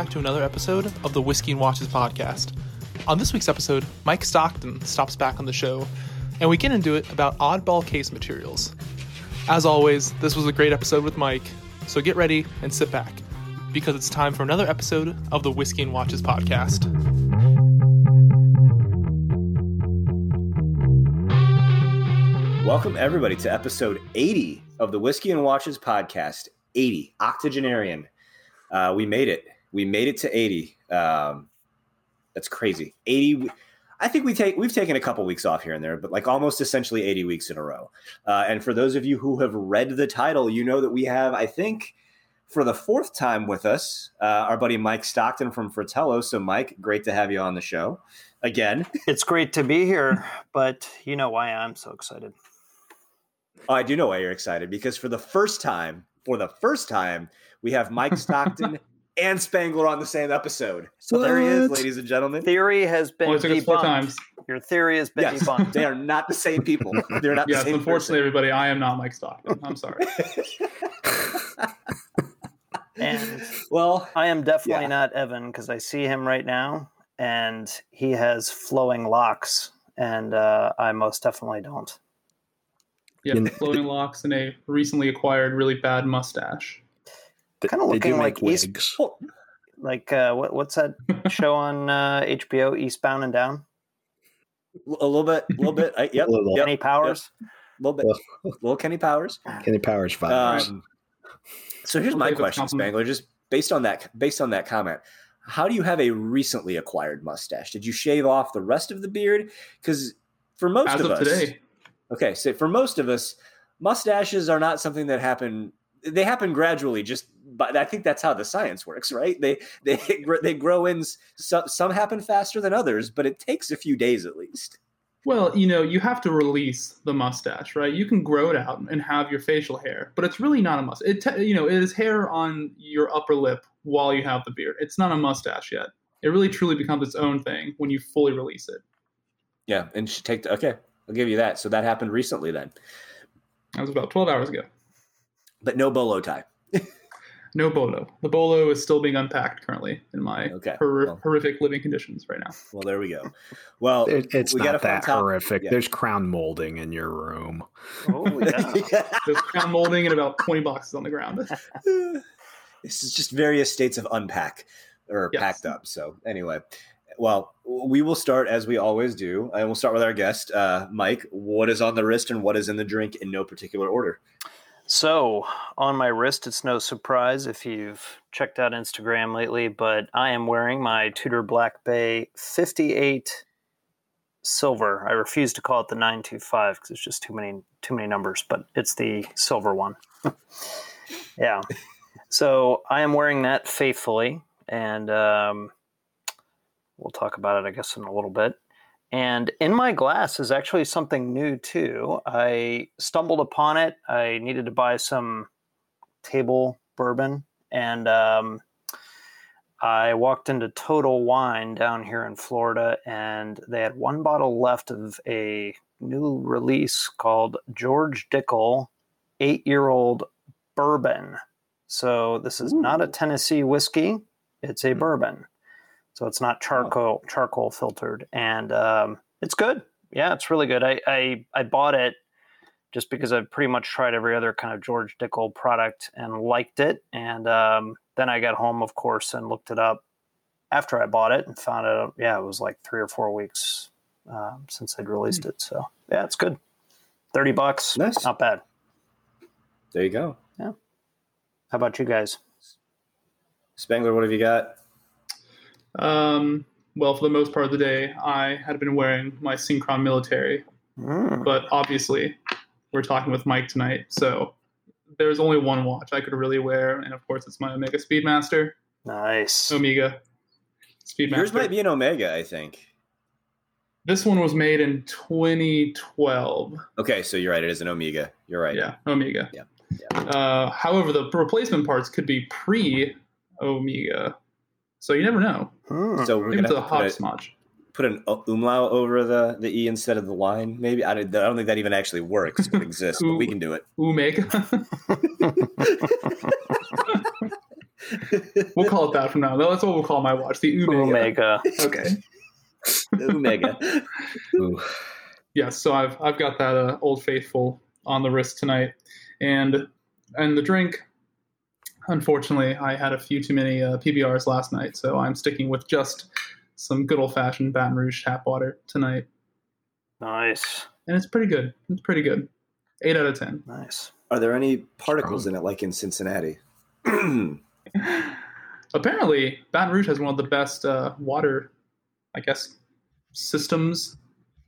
back to another episode of the Whiskey and Watches podcast. On this week's episode, Mike Stockton stops back on the show, and we get into it about oddball case materials. As always, this was a great episode with Mike, so get ready and sit back, because it's time for another episode of the Whiskey and Watches podcast. Welcome, everybody, to episode 80 of the Whiskey and Watches podcast. 80, octogenarian. We made it. We made it to 80. That's crazy. 80. I think we've taken a couple weeks off here and there, but like almost essentially 80 weeks in a row. And for those of you who have read the title, you know that we have, I think, for the fourth time with us, our buddy Mike Stockton from Fratello. So, Mike, great to have you on the show again. It's great to be here, but you know why I'm so excited. Oh, I do know why you're excited, because for the first time, we have Mike Stockton and Spangler on the same episode. So there he is, ladies and gentlemen. Theory has been debunked. 4 times. Your theory has been debunked. They are not the same people. They're not the same unfortunately, person. Everybody, I am not Mike Stockton. I'm sorry. And well, I am definitely not Evan, because I see him right now, and he has flowing locks, and I most definitely don't. Yeah, floating locks and a recently acquired really bad mustache. Kind of looking like wigs. Like what's that show on HBO? Eastbound and Down. A little bit. Yep. Kenny Powers. Yep. A little bit. Little Kenny Powers. Kenny Powers vibes. So here's my question, Spangler. Just based on that comment, how do you have a recently acquired mustache? Did you shave off the rest of the beard? Because for most of us today. Okay, so for most of us, mustaches are not something that happen. They happen gradually. Just, but I think that's how the science works, right? They grow in. Some happen faster than others, but it takes a few days at least. Well, you know, you have to release the mustache, right? You can grow it out and have your facial hair, but it's really not a mustache. It is hair on your upper lip while you have the beard. It's not a mustache yet. It really truly becomes its own thing when you fully release it. Yeah, and you should take the okay. I'll give you that. So that happened recently then. That was about 12 hours ago. But no bolo tie. No bolo. The bolo is still being unpacked currently in my horrific living conditions right now. Well, there we go. Well, it's we not that horrific. Yeah. There's crown molding in your room. Oh, yeah. There's crown molding and about 20 boxes on the ground. This is just various states of unpack or packed up. So anyway. Well, we will start as we always do, and we'll start with our guest, Mike. What is on the wrist and what is in the drink in no particular order? So on my wrist, it's no surprise if you've checked out Instagram lately, but I am wearing my Tudor Black Bay 58 silver. I refuse to call it the 925 because it's just too many numbers, but it's the silver one. Yeah. So I am wearing that faithfully, and we'll talk about it, I guess, in a little bit. And in my glass is actually something new, too. I stumbled upon it. I needed to buy some table bourbon. And I walked into Total Wine down here in Florida, and they had one bottle left of a new release called George Dickel 8-Year-Old Bourbon. So this is not a Tennessee whiskey. It's a bourbon. So it's not charcoal filtered, and it's good. Yeah, it's really good. I bought it just because I've pretty much tried every other kind of George Dickel product and liked it. And then I got home, of course, and looked it up after I bought it and found out, it was like 3 or 4 weeks since I'd released it. So, yeah, it's good. $30. Nice. Not bad. There you go. Yeah. How about you guys? Spangler, what have you got? Well, for the most part of the day, I had been wearing my Synchron Military, but obviously we're talking with Mike tonight, so there's only one watch I could really wear, and of course it's my Omega Speedmaster. Nice. Omega Speedmaster. Yours might be an Omega, I think. This one was made in 2012. Okay, so you're right, it is an Omega. You're right. Yeah, Omega. Yeah. However, the replacement parts could be pre-Omega. So you never know. So we're going to put an umlaut over the E instead of the line, maybe? I don't think that even actually works or exists, but we can do it. Omega. We'll call it that from now on. That's what we'll call my watch. The Omega. Okay. Omega. Ooh. Yeah, so I've got that Old Faithful on the wrist tonight. And the drink, unfortunately, I had a few too many PBRs last night, so I'm sticking with just some good old-fashioned Baton Rouge tap water tonight. Nice. And it's pretty good. 8 out of 10. Nice. Are there any particles in it, like in Cincinnati? Apparently, Baton Rouge has one of the best water, I guess, systems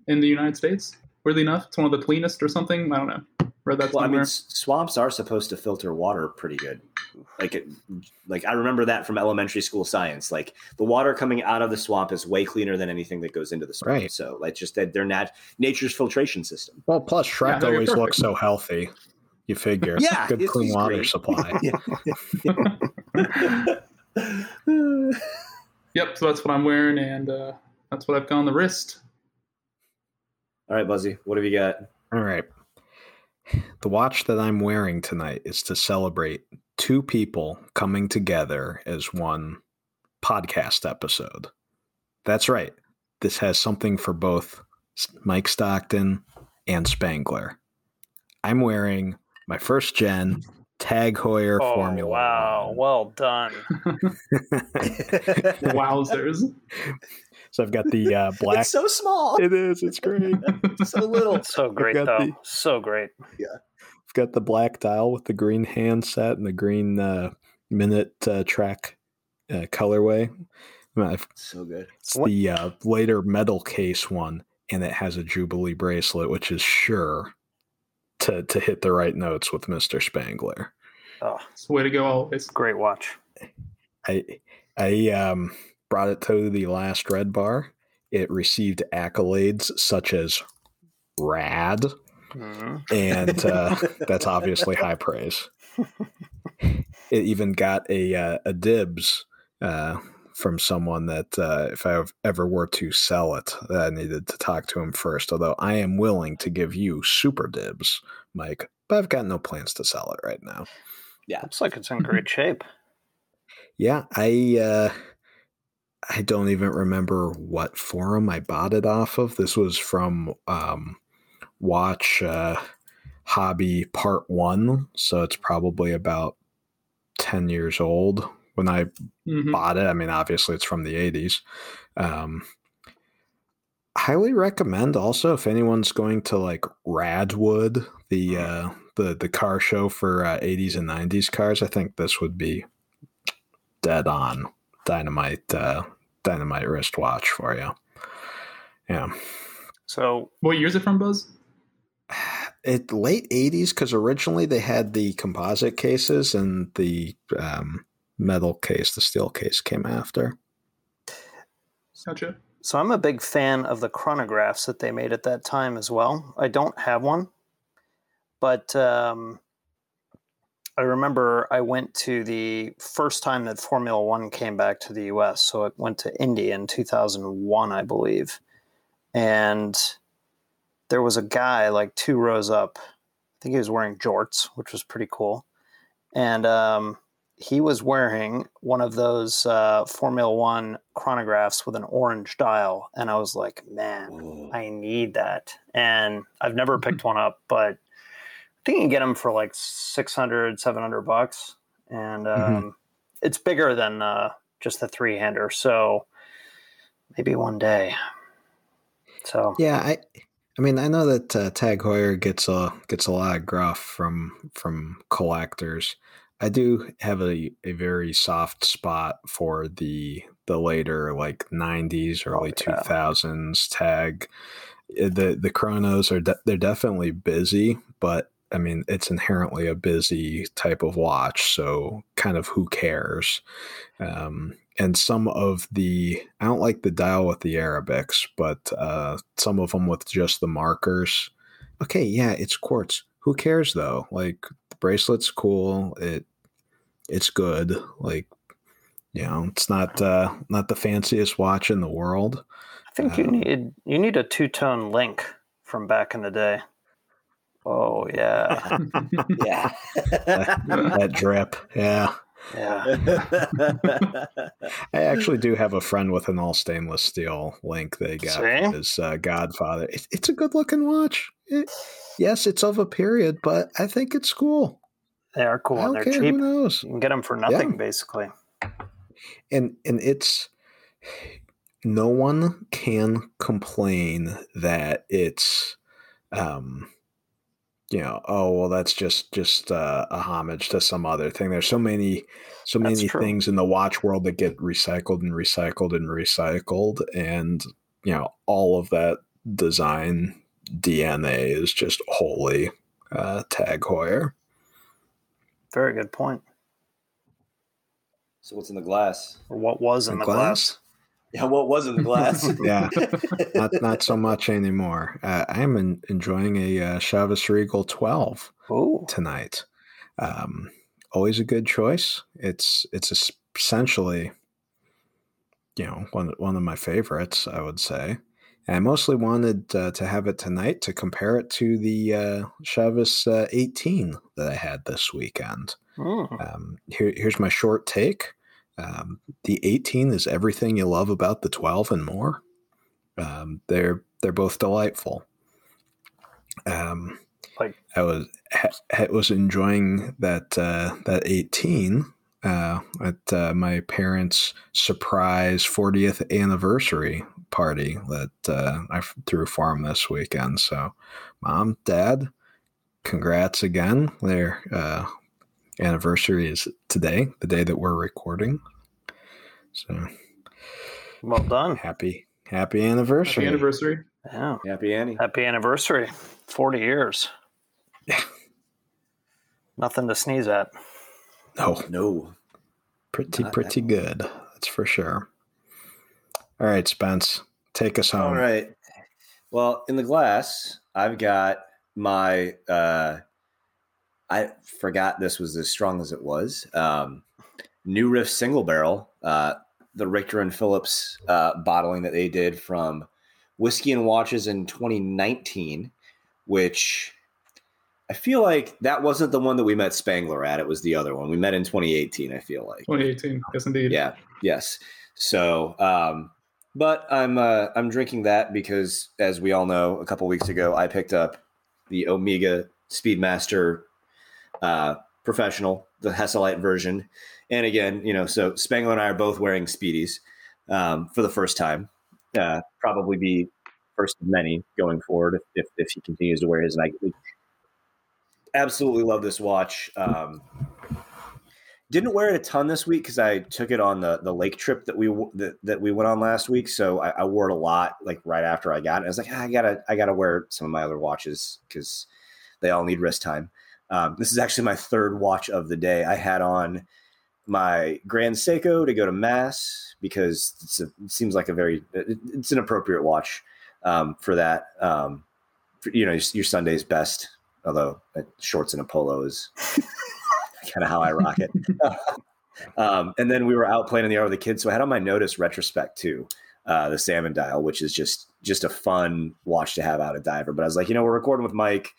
in the United States. Weirdly enough, it's one of the cleanest or something. I don't know. Read that somewhere. I mean, swamps are supposed to filter water pretty good. Like I remember that from elementary school science. Like the water coming out of the swamp is way cleaner than anything that goes into the swamp. Right. So like just that they're not nature's filtration system. Well, plus Shrek always looks so healthy. You figure. Yeah. Good clean water supply. Yep. So that's what I'm wearing, and that's what I've got on the wrist. All right, Buzzy, what have you got? All right. The watch that I'm wearing tonight is to celebrate two people coming together as one podcast episode. That's right. This has something for both Mike Stockton and Spangler. I'm wearing my first gen Tag Heuer Formula One. Wow. Well done. Wowzers. So I've got the black. It's so small. It is. It's great. It's so little. It's so great, though. So great. Yeah. I've got the black dial with the green handset and the green minute track colorway. So good. It's the later metal case one, and it has a Jubilee bracelet, which is sure to hit the right notes with Mr. Spangler. Oh, it's the way to go always. Great watch. I brought it to the last Red Bar. It received accolades such as rad, and that's obviously high praise. It even got a dibs from someone that if I ever were to sell it, I needed to talk to him first, although I am willing to give you super dibs, Mike, but I've got no plans to sell it right now. Yeah, it's like it's in great shape. Yeah, I don't even remember what forum I bought it off of. This was from Watch Hobby Part 1, so it's probably about 10 years old when I bought it. I mean, obviously, it's from the 80s. Highly recommend also if anyone's going to like Radwood, the car show for 80s and 90s cars, I think this would be dead on. Dynamite wristwatch for you. Yeah. So what year is it from, Buzz? It late 80s, because originally they had the composite cases and the metal case, the steel case came after. Gotcha. So I'm a big fan of the chronographs that they made at that time as well. I don't have one, but I remember I went to the first time that Formula One came back to the U.S., so it went to Indy in 2001, I believe. And there was a guy like two rows up. I think he was wearing jorts, which was pretty cool. And he was wearing one of those Formula One chronographs with an orange dial. And I was like, man, whoa, I need that. And I've never picked one up, but I think you can get them for like $600-$700, and it's bigger than just the three-hander. So maybe one day. So yeah, I mean, I know that Tag Heuer gets a lot of gruff from collectors. I do have a very soft spot for the later like 90s, early 2000s Tag. The chronos they're definitely busy, but I mean, it's inherently a busy type of watch, so kind of who cares? And some of I don't like the dial with the Arabics, but some of them with just the markers. Okay, yeah, it's quartz. Who cares, though? Like, the bracelet's cool. It's good. Like, you know, it's not the fanciest watch in the world. I think you need a two-tone link from back in the day. Oh yeah, yeah. That drip, yeah. Yeah. I actually do have a friend with an all stainless steel link they got from his godfather. It's a good looking watch. Yes, it's of a period, but I think it's cool. They are cool. And they're cheap. Who knows? You can get them for nothing, basically. And it's no one can complain that it's, that's just a homage to some other thing. There's so many things in the watch world that get recycled and recycled and recycled, and all of that design DNA is just wholly Tag Heuer. Very good point. So what's in the glass? Or what was in the glass? Yeah, what was in the glass? Yeah, not so much anymore. I'm enjoying a Chavis Regal 12 tonight. Always a good choice. It's essentially, one of my favorites, I would say. And I mostly wanted to have it tonight to compare it to the Chavis 18 that I had this weekend. Here's my short take. The 18 is everything you love about the 12 and more. They're both delightful. I was enjoying that 18 at my parents' surprise 40th anniversary party that I threw for them this weekend. So, Mom, Dad, congrats again. They're anniversary is today, the day that we're recording. So well done. Happy anniversary. Happy anniversary. Yeah. Happy Annie. Happy anniversary. 40 years. Yeah. Nothing to sneeze at. No. Pretty good. That's for sure. All right, Spence, take us home. All right. Well, in the glass, I've got my I forgot this was as strong as it was. New Riff single barrel, the Richter and Phillips bottling that they did from Whiskey and Watches in 2019, which I feel like that wasn't the one that we met Spangler at. It was the other one. We met in 2018, I feel like. 2018, yes, indeed. Yeah, yes. So, but I'm drinking that because, as we all know, a couple weeks ago, I picked up the Omega Speedmaster professional, the Hesselite version. And again, so Spangler and I are both wearing Speedies for the first time. Probably be first of many going forward if he continues to wear his Nike. Absolutely love this watch. Didn't wear it a ton this week because I took it on the lake trip that we went on last week. So I wore it a lot, like right after I got it. I was like, I gotta wear some of my other watches because they all need wrist time. This is actually my third watch of the day. I had on my Grand Seiko to go to mass because it seems like it's an appropriate watch for that. Your Sunday's best, although shorts and a polo is kind of how I rock it. And then we were out playing in the yard with the kids, so I had on my Notice Retrospect too, the salmon dial, which is just a fun watch to have out at Diver. But I was like, we're recording with Mike.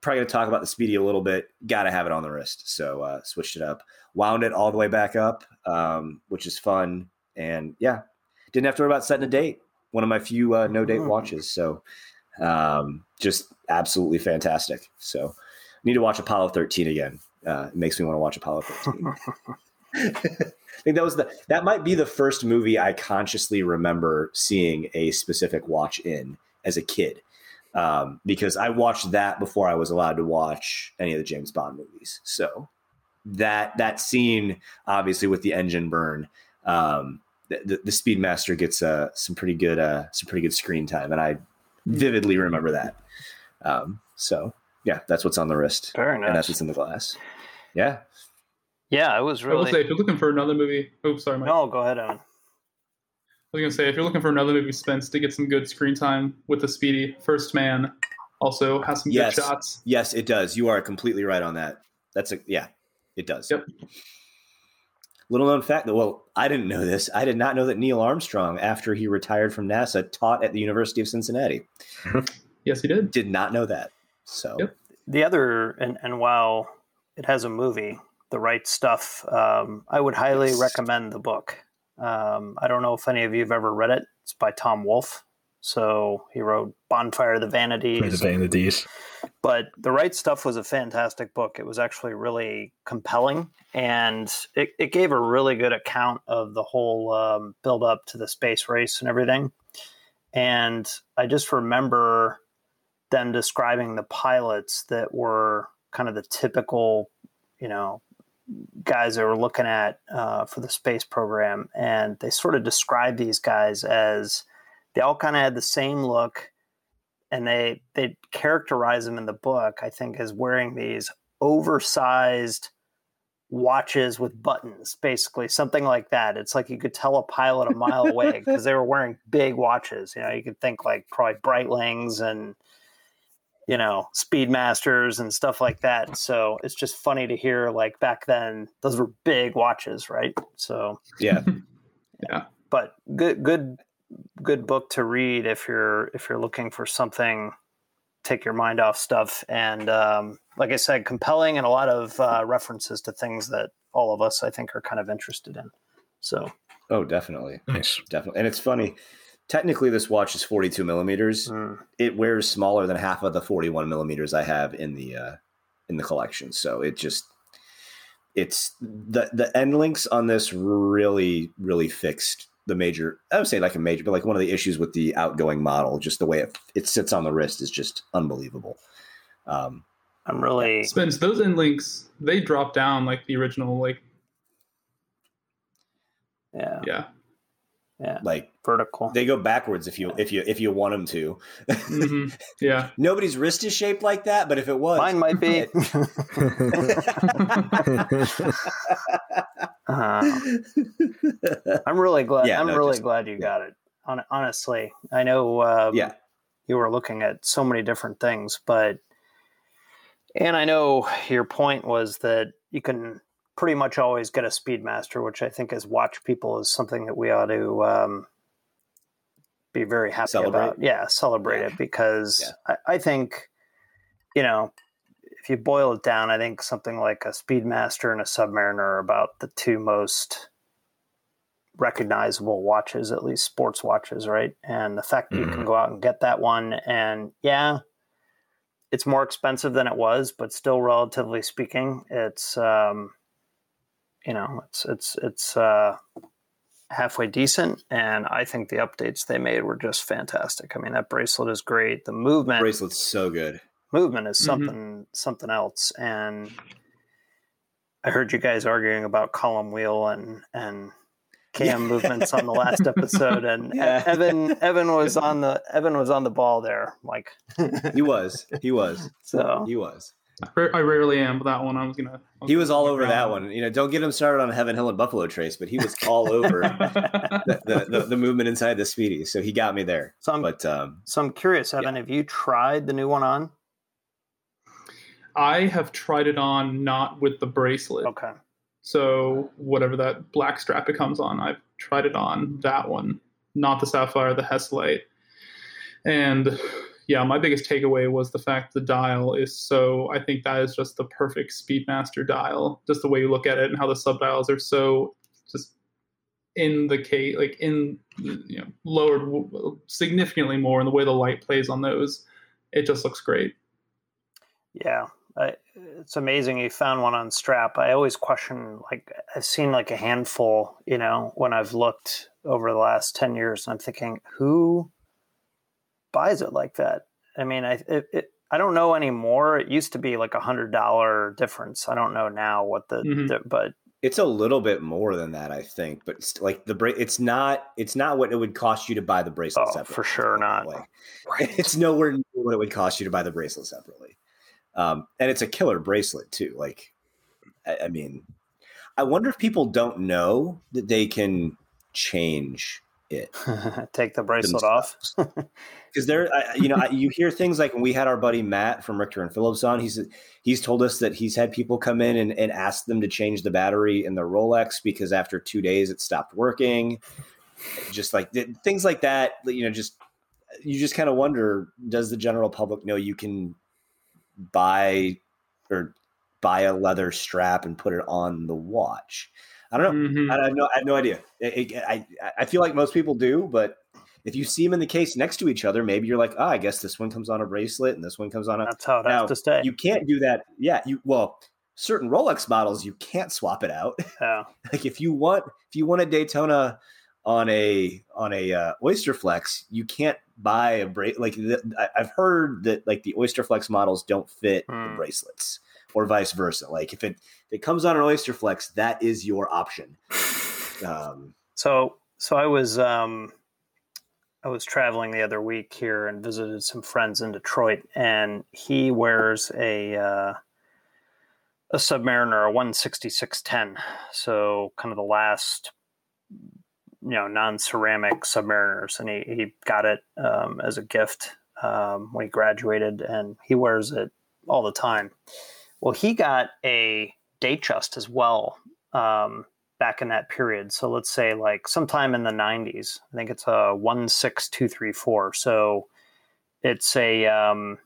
Probably going to talk about the Speedy a little bit. Got to have it on the wrist. So switched it up. Wound it all the way back up, which is fun. And, didn't have to worry about setting a date. One of my few no-date watches. So just absolutely fantastic. So need to watch Apollo 13 again. It makes me want to watch Apollo 13. I think that might be the first movie I consciously remember seeing a specific watch in as a kid. Because I watched that before I was allowed to watch any of the James Bond movies. So that scene, obviously with the engine burn, the Speedmaster gets some pretty good screen time, and I vividly remember that. That's what's on the wrist. Very nice. And that's what's in the glass. Yeah. Yeah, it was really. I will say, if you're looking for another movie, sorry, Mike. No, go ahead, Evan. I was going to say, if you're looking for another movie, Spence, to get some good screen time with the Speedy, First Man also has some good shots. Yes, it does. You are completely right on that. It does. Yep. Little known fact, I didn't know this. I did not know that Neil Armstrong, after he retired from NASA, taught at the University of Cincinnati. Yes, he did. Did not know that. So the other, and while it has a movie, The Right Stuff. I would highly recommend the book. I don't know if any of you have ever read it. It's by Tom Wolfe. So he wrote Bonfire of the Vanities. But The Right Stuff was a fantastic book. It was actually really compelling, and it gave a really good account of the whole build up to the space race and everything. And I just remember them describing the pilots that were kind of the typical, you know, guys they were looking at for the space program. And they sort of described these guys as they all kind of had the same look, and they characterize them in the book, I think, as wearing these oversized watches with buttons, basically something like that. It's like you could tell a pilot a mile away because they were wearing big watches. You know, you could think like probably Breitlings and, you know, Speedmasters and stuff like that. So it's just funny to hear, like, back then those were big watches, right? So yeah. But good book to read if you're looking for something, take your mind off stuff. And like I said, compelling and a lot of references to things that all of us, I think, are kind of interested in. So definitely. Nice. Definitely. And it's funny, technically this watch is 42 millimeters. It wears smaller than half of the 41 millimeters I have in the collection. So it just, it's the end links on this really, really fixed the major, I would say like a major, but like one of the issues with the outgoing model, just the way it sits on the wrist is just unbelievable. I'm really Spence, those end links, they drop down like the original, like, yeah. Like vertical. They go backwards if you want them to. Mm-hmm. Yeah. Nobody's wrist is shaped like that, but if it was, mine might be. I'm really glad. Yeah, glad you got it. Honestly, I know you were looking at so many different things, and I know your point was that you can pretty much always get a Speedmaster, which I think as watch people is something that we ought to be very happy about. Yeah, celebrate it, because I think, you know, if you boil it down, I think something like a Speedmaster and a Submariner are about the two most recognizable watches, at least sports watches, right? And the fact that you can go out and get that one, and it's more expensive than it was, but still, relatively speaking, it's it's halfway decent. And I think the updates they made were just fantastic. I mean, that bracelet is great. The bracelet's so good. Movement is something else. And I heard you guys arguing about column wheel and cam movements on the last episode, and Evan was on the ball there, Mike. He was. So he was. I rarely am, but that one he was all over that one. You know, don't get him started on Heaven Hill and Buffalo Trace, but he was all over the movement inside the Speedy. So he got me there. So I'm curious, Evan, have you tried the new one on? I have tried it on, not with the bracelet. Okay. So whatever that black strap it comes on, I've tried it on that one, not the Sapphire, the Heslite. And my biggest takeaway was the fact the dial is so, I think that is just the perfect Speedmaster dial, just the way you look at it and how the subdials are so just in the case, like in, you know, lowered significantly more, and the way the light plays on those, it just looks great. Yeah. It's amazing you found one on strap. I always question, like, I've seen like a handful, you know, when I've looked over the last 10 years, and I'm thinking, who buys it like that? I mean, I don't know anymore. It used to be like $100 difference. I don't know now what but it's a little bit more than that, I think. But it's like it's not what it would cost you to buy the bracelet separately. For sure not. Like, it's nowhere near what it would cost you to buy the bracelet separately. And it's a killer bracelet too. Like, I mean, I wonder if people don't know that they can change it. Take the bracelet themselves off. Cause you hear things like when we had our buddy Matt from Richter and Phillips on, he's told us that he's had people come in and ask them to change the battery in their Rolex because after 2 days it stopped working. Just like things like that, you know, you just kind of wonder, does the general public know you can buy or buy a leather strap and put it on the watch. I don't know. Mm-hmm. I have no idea. I feel like most people do, but if you see them in the case next to each other, maybe you're like, oh, I guess this one comes on a bracelet and this one comes on a... That's how it has to stay. You can't do that. Yeah. Well, certain Rolex models, you can't swap it out. Oh. Like if you want a Daytona on a Oysterflex, you can't buy a bracelet. Like I've heard that like the Oysterflex models don't fit the bracelets or vice versa. Like if it comes on an Oysterflex, that is your option. So I was traveling the other week here and visited some friends in Detroit, and he wears a Submariner, a 16610. So kind of the last, non-ceramic Submariners. And he got it as a gift when he graduated, and he wears it all the time. Well, he got a Datejust as well back in that period. So let's say like sometime in the 90s, I think it's a 16234. So it's a,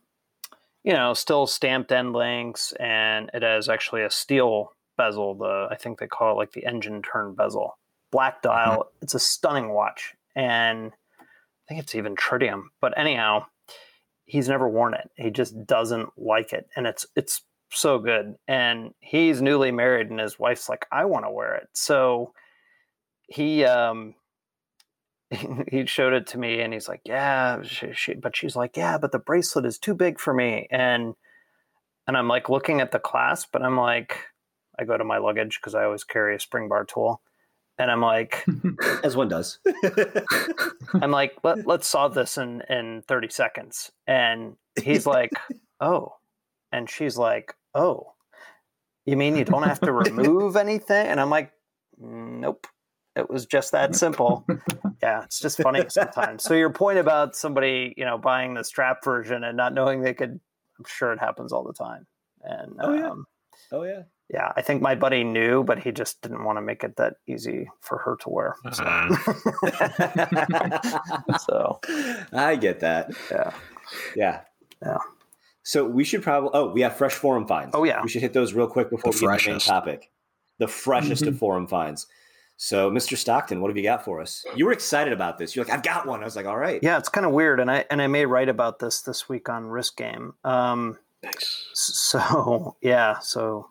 still stamped end links, and it has actually a steel bezel. I think they call it like the engine turn bezel. Black dial. Mm-hmm. It's a stunning watch, and I think it's even tritium. But anyhow, he's never worn it. He just doesn't like it. And it's so good. And he's newly married, and his wife's like, I want to wear it. So he showed it to me, and he's like, yeah, but she's like, yeah, but the bracelet is too big for me. And I'm like looking at the clasp, but I'm like, I go to my luggage because I always carry a spring bar tool. And I'm like, as one does, I'm like, let's solve this in 30 seconds. And he's like, oh, and she's like, oh, you mean you don't have to remove anything? And I'm like, nope, it was just that simple. Yeah. It's just funny sometimes. So your point about somebody, buying the strap version and not knowing they could, I'm sure it happens all the time. And, Oh yeah. Yeah, I think my buddy knew, but he just didn't want to make it that easy for her to wear. So, so I get that. Yeah. So we should probably... Oh, we have fresh forum finds. Oh, yeah. We should hit those real quick before we get to the main topic. The freshest of forum finds. So, Mr. Stockton, what have you got for us? You were excited about this. You're like, I've got one. I was like, all right. Yeah, it's kind of weird, and I may write about this week on Risk Game. Nice. So... Yeah. So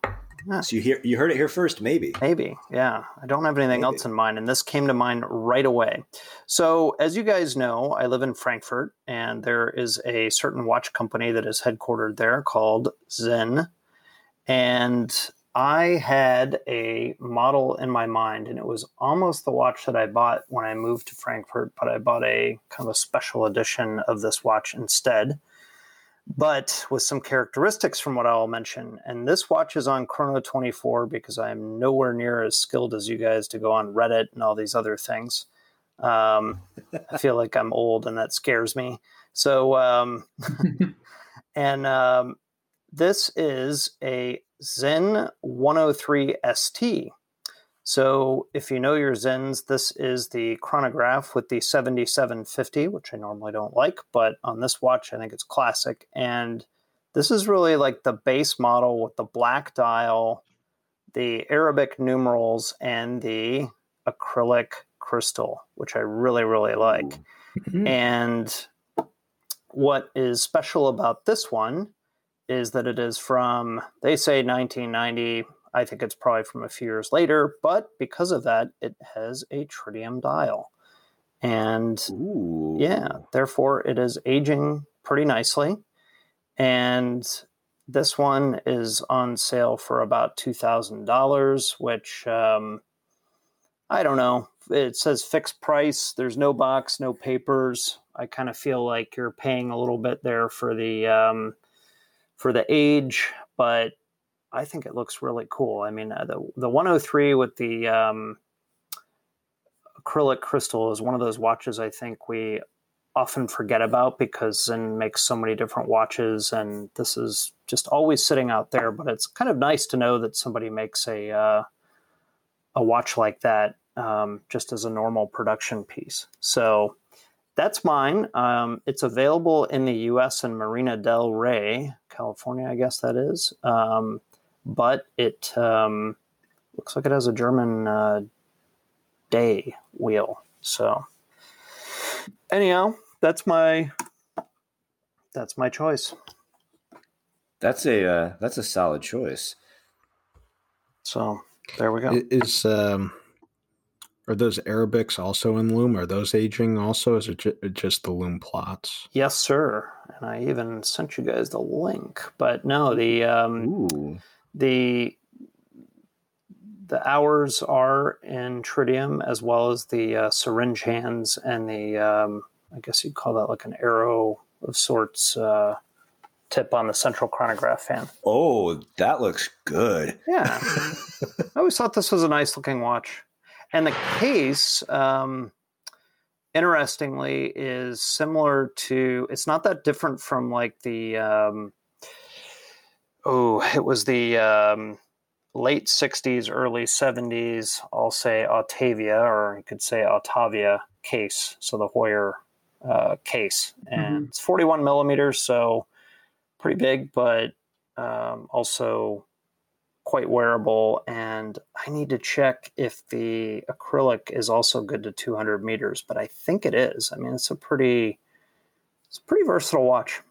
you heard it here first, maybe. Yeah. I don't have anything else in mind, and this came to mind right away. So as you guys know, I live in Frankfurt, and there is a certain watch company that is headquartered there called Sinn. And I had a model in my mind, and it was almost the watch that I bought when I moved to Frankfurt, but I bought a kind of a special edition of this watch instead, but with some characteristics from what I'll mention. And this watch is on Chrono 24 because I'm nowhere near as skilled as you guys to go on Reddit and all these other things. I feel like I'm old, and that scares me. So, and this is a Sinn 103 ST. So if you know your Sinns, this is the chronograph with the 7750, which I normally don't like, but on this watch, I think it's classic. And this is really like the base model with the black dial, the Arabic numerals, and the acrylic crystal, which I really, really like. Mm-hmm. And what is special about this one is that it is from, they say 1990, I think it's probably from a few years later, but because of that, it has a tritium dial. And ooh. Yeah, therefore it is aging pretty nicely. And this one is on sale for about $2,000, which I don't know. It says fixed price. There's no box, no papers. I kind of feel like you're paying a little bit there for the age, but I think it looks really cool. I mean, the 103 with the acrylic crystal is one of those watches I think we often forget about because Sinn makes so many different watches, and this is just always sitting out there. But it's kind of nice to know that somebody makes a watch like that just as a normal production piece. So that's mine. It's available in the U.S. in Marina del Rey, California, I guess that is. but it looks like it has a German day wheel. So anyhow, that's my choice. That's a solid choice. So there we go. Is are those Arabics also in loom? Are those aging also? Is it just the loom plots? Yes, sir. And I even sent you guys the link. But no, the hours are in tritium, as well as the syringe hands and the I guess you'd call that like an arrow of sorts. Tip on the central chronograph fan. Oh, that looks good. Yeah. I always thought this was a nice looking watch. And the case, interestingly, is similar to, it's not that different from like the, it was the late 60s, early 70s, I'll say Autavia, or you could say Autavia case. So the Heuer case. And it's 41 millimeters, so pretty big, but also quite wearable. And I need to check if the acrylic is also good to 200 meters, but I think it is. I mean, it's a pretty versatile watch.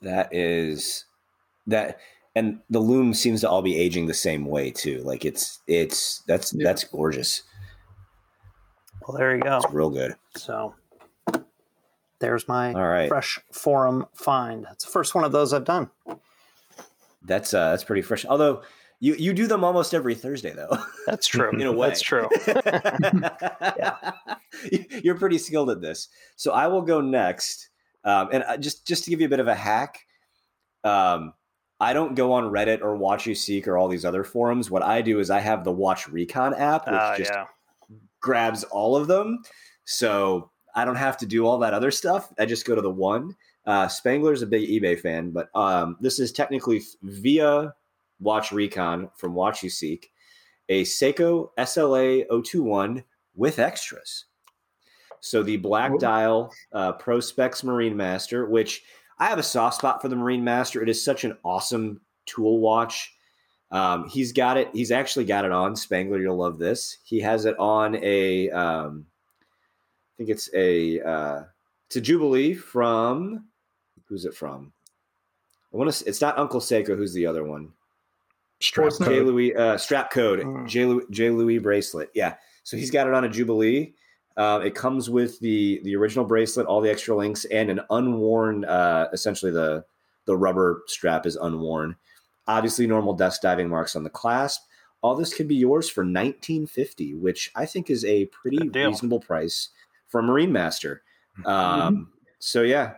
And the loom seems to all be aging the same way too. Like that's gorgeous. Well, there you go. It's real good. So there's my fresh forum find. It's the first one of those I've done. That's pretty fresh. Although you do them almost every Thursday, though. That's true. In a way. That's true. Yeah. You're pretty skilled at this. So I will go next. And just to give you a bit of a hack, I don't go on Reddit or WatchUSeek or all these other forums. What I do is I have the Watch Recon app, which grabs all of them. So I don't have to do all that other stuff. I just go to the one. Spangler's a big eBay fan, but this is technically via Watch Recon from WatchUSeek, a Seiko SLA 021 with extras. So the black dial Prospex Marinemaster, which I have a soft spot for the Marinemaster. It is such an awesome tool watch. He's got it. He's actually got it on. Spangler, you'll love this. He has it on a... I think it's a Jubilee from, who's it from? It's not Uncle Seiko. Who's the other one? J Louis, Strap Code, J Louis bracelet. Yeah. So he's got it on a Jubilee. It comes with the original bracelet, all the extra links, and an unworn, essentially the rubber strap is unworn. Obviously normal dust diving marks on the clasp. All this could be yours for $19.50, which I think is a pretty reasonable price for Marinemaster. So yeah,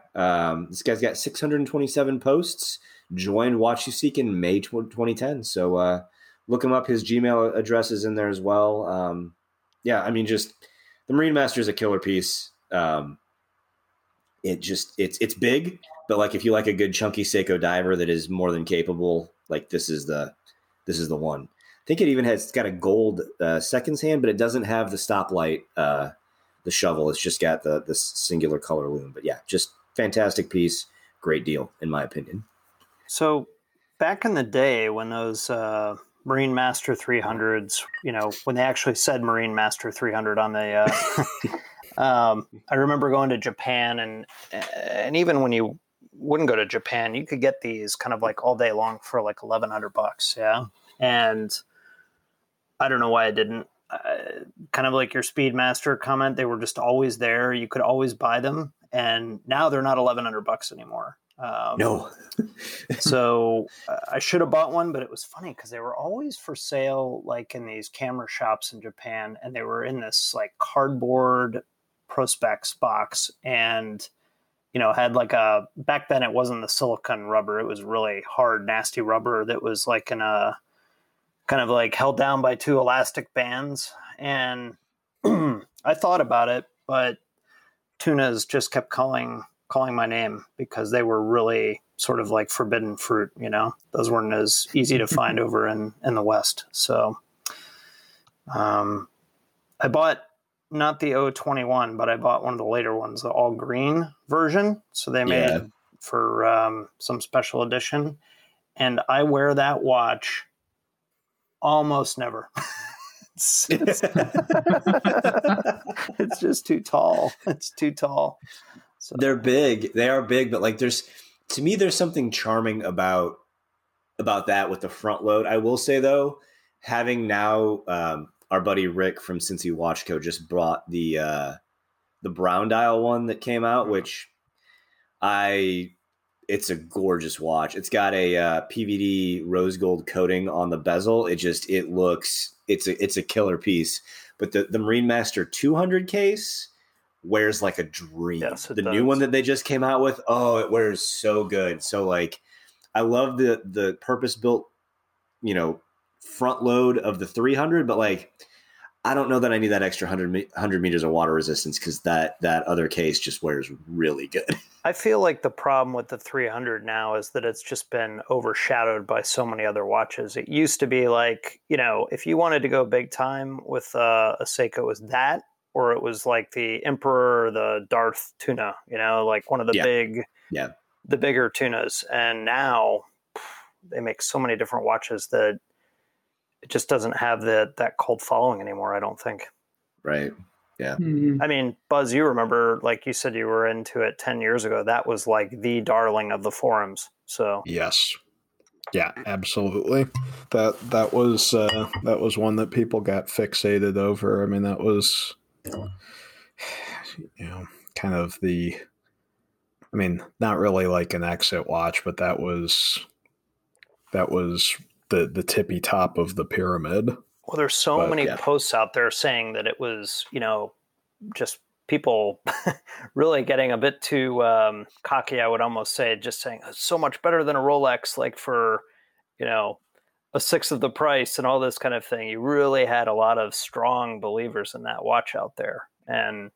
this guy's got 627 posts, joined WatchUSeek in May 2010. So look him up. His Gmail address is in there as well. Just the Marinemaster is a killer piece. It's big, but like if you like a good chunky Seiko diver that is more than capable, like this is the one. I think it even has, it's got a gold seconds hand, but it doesn't have the stoplight, the shovel. It's just got the singular color loom. But yeah, just fantastic piece. Great deal, in my opinion. So back in the day when those Marinemaster 300s, when they actually said Marinemaster 300 on the... I remember going to Japan, and even when you wouldn't go to Japan, you could get these kind of like all day long for like $1,100. Yeah. And I don't know why I didn't. Kind of like your Speedmaster comment, they were just always there. You could always buy them, and now they're not $1,100 anymore. No, so I should have bought one, but it was funny because they were always for sale, like in these camera shops in Japan, and they were in this like cardboard Prospex box, and had like a, back then it wasn't the silicone rubber; it was really hard, nasty rubber that was like in a, kind of like held down by two elastic bands. And I thought about it, but Tunas just kept calling my name because they were really sort of like forbidden fruit. Those weren't as easy to find over in the West. So I bought not the 021, but I bought one of the later ones, the all green version. So they made it for some special edition. and I wear that watch almost never. It's just too tall. It's too tall. So. They're big. They are big, but like to me, there's something charming about that with the front load. I will say though, having now our buddy Rick from Cincy Watch Co. just brought the brown dial one that came out, which it's a gorgeous watch. It's got a PVD rose gold coating on the bezel. It's a killer piece. But the Marinemaster 200 case wears like a dream. Yes, the new one that they just came out with, oh, it wears so good. So like, I love the purpose built, front load of the 300, but like, I don't know that I need that extra 100 meters of water resistance because that other case just wears really good. I feel like the problem with the 300 now is that it's just been overshadowed by so many other watches. It used to be like, if you wanted to go big time with a Seiko, it was that, or it was like the Emperor, or the Darth Tuna, like one of the the bigger Tunas. And now they make so many different watches that it just doesn't have that cult following anymore, I don't think. Right. Yeah. Mm-hmm. I mean, Buzz, you remember, like you said, you were into it 10 years ago. That was like the darling of the forums. So yes. Yeah, absolutely. That was one that people got fixated over. I mean, that was, kind of not really like an exit watch, but that was the tippy top of the pyramid. Well, there's many posts out there saying that it was, just people really getting a bit too cocky, I would almost say, just saying it's so much better than a Rolex, like for, a sixth of the price and all this kind of thing. You really had a lot of strong believers in that watch out there. And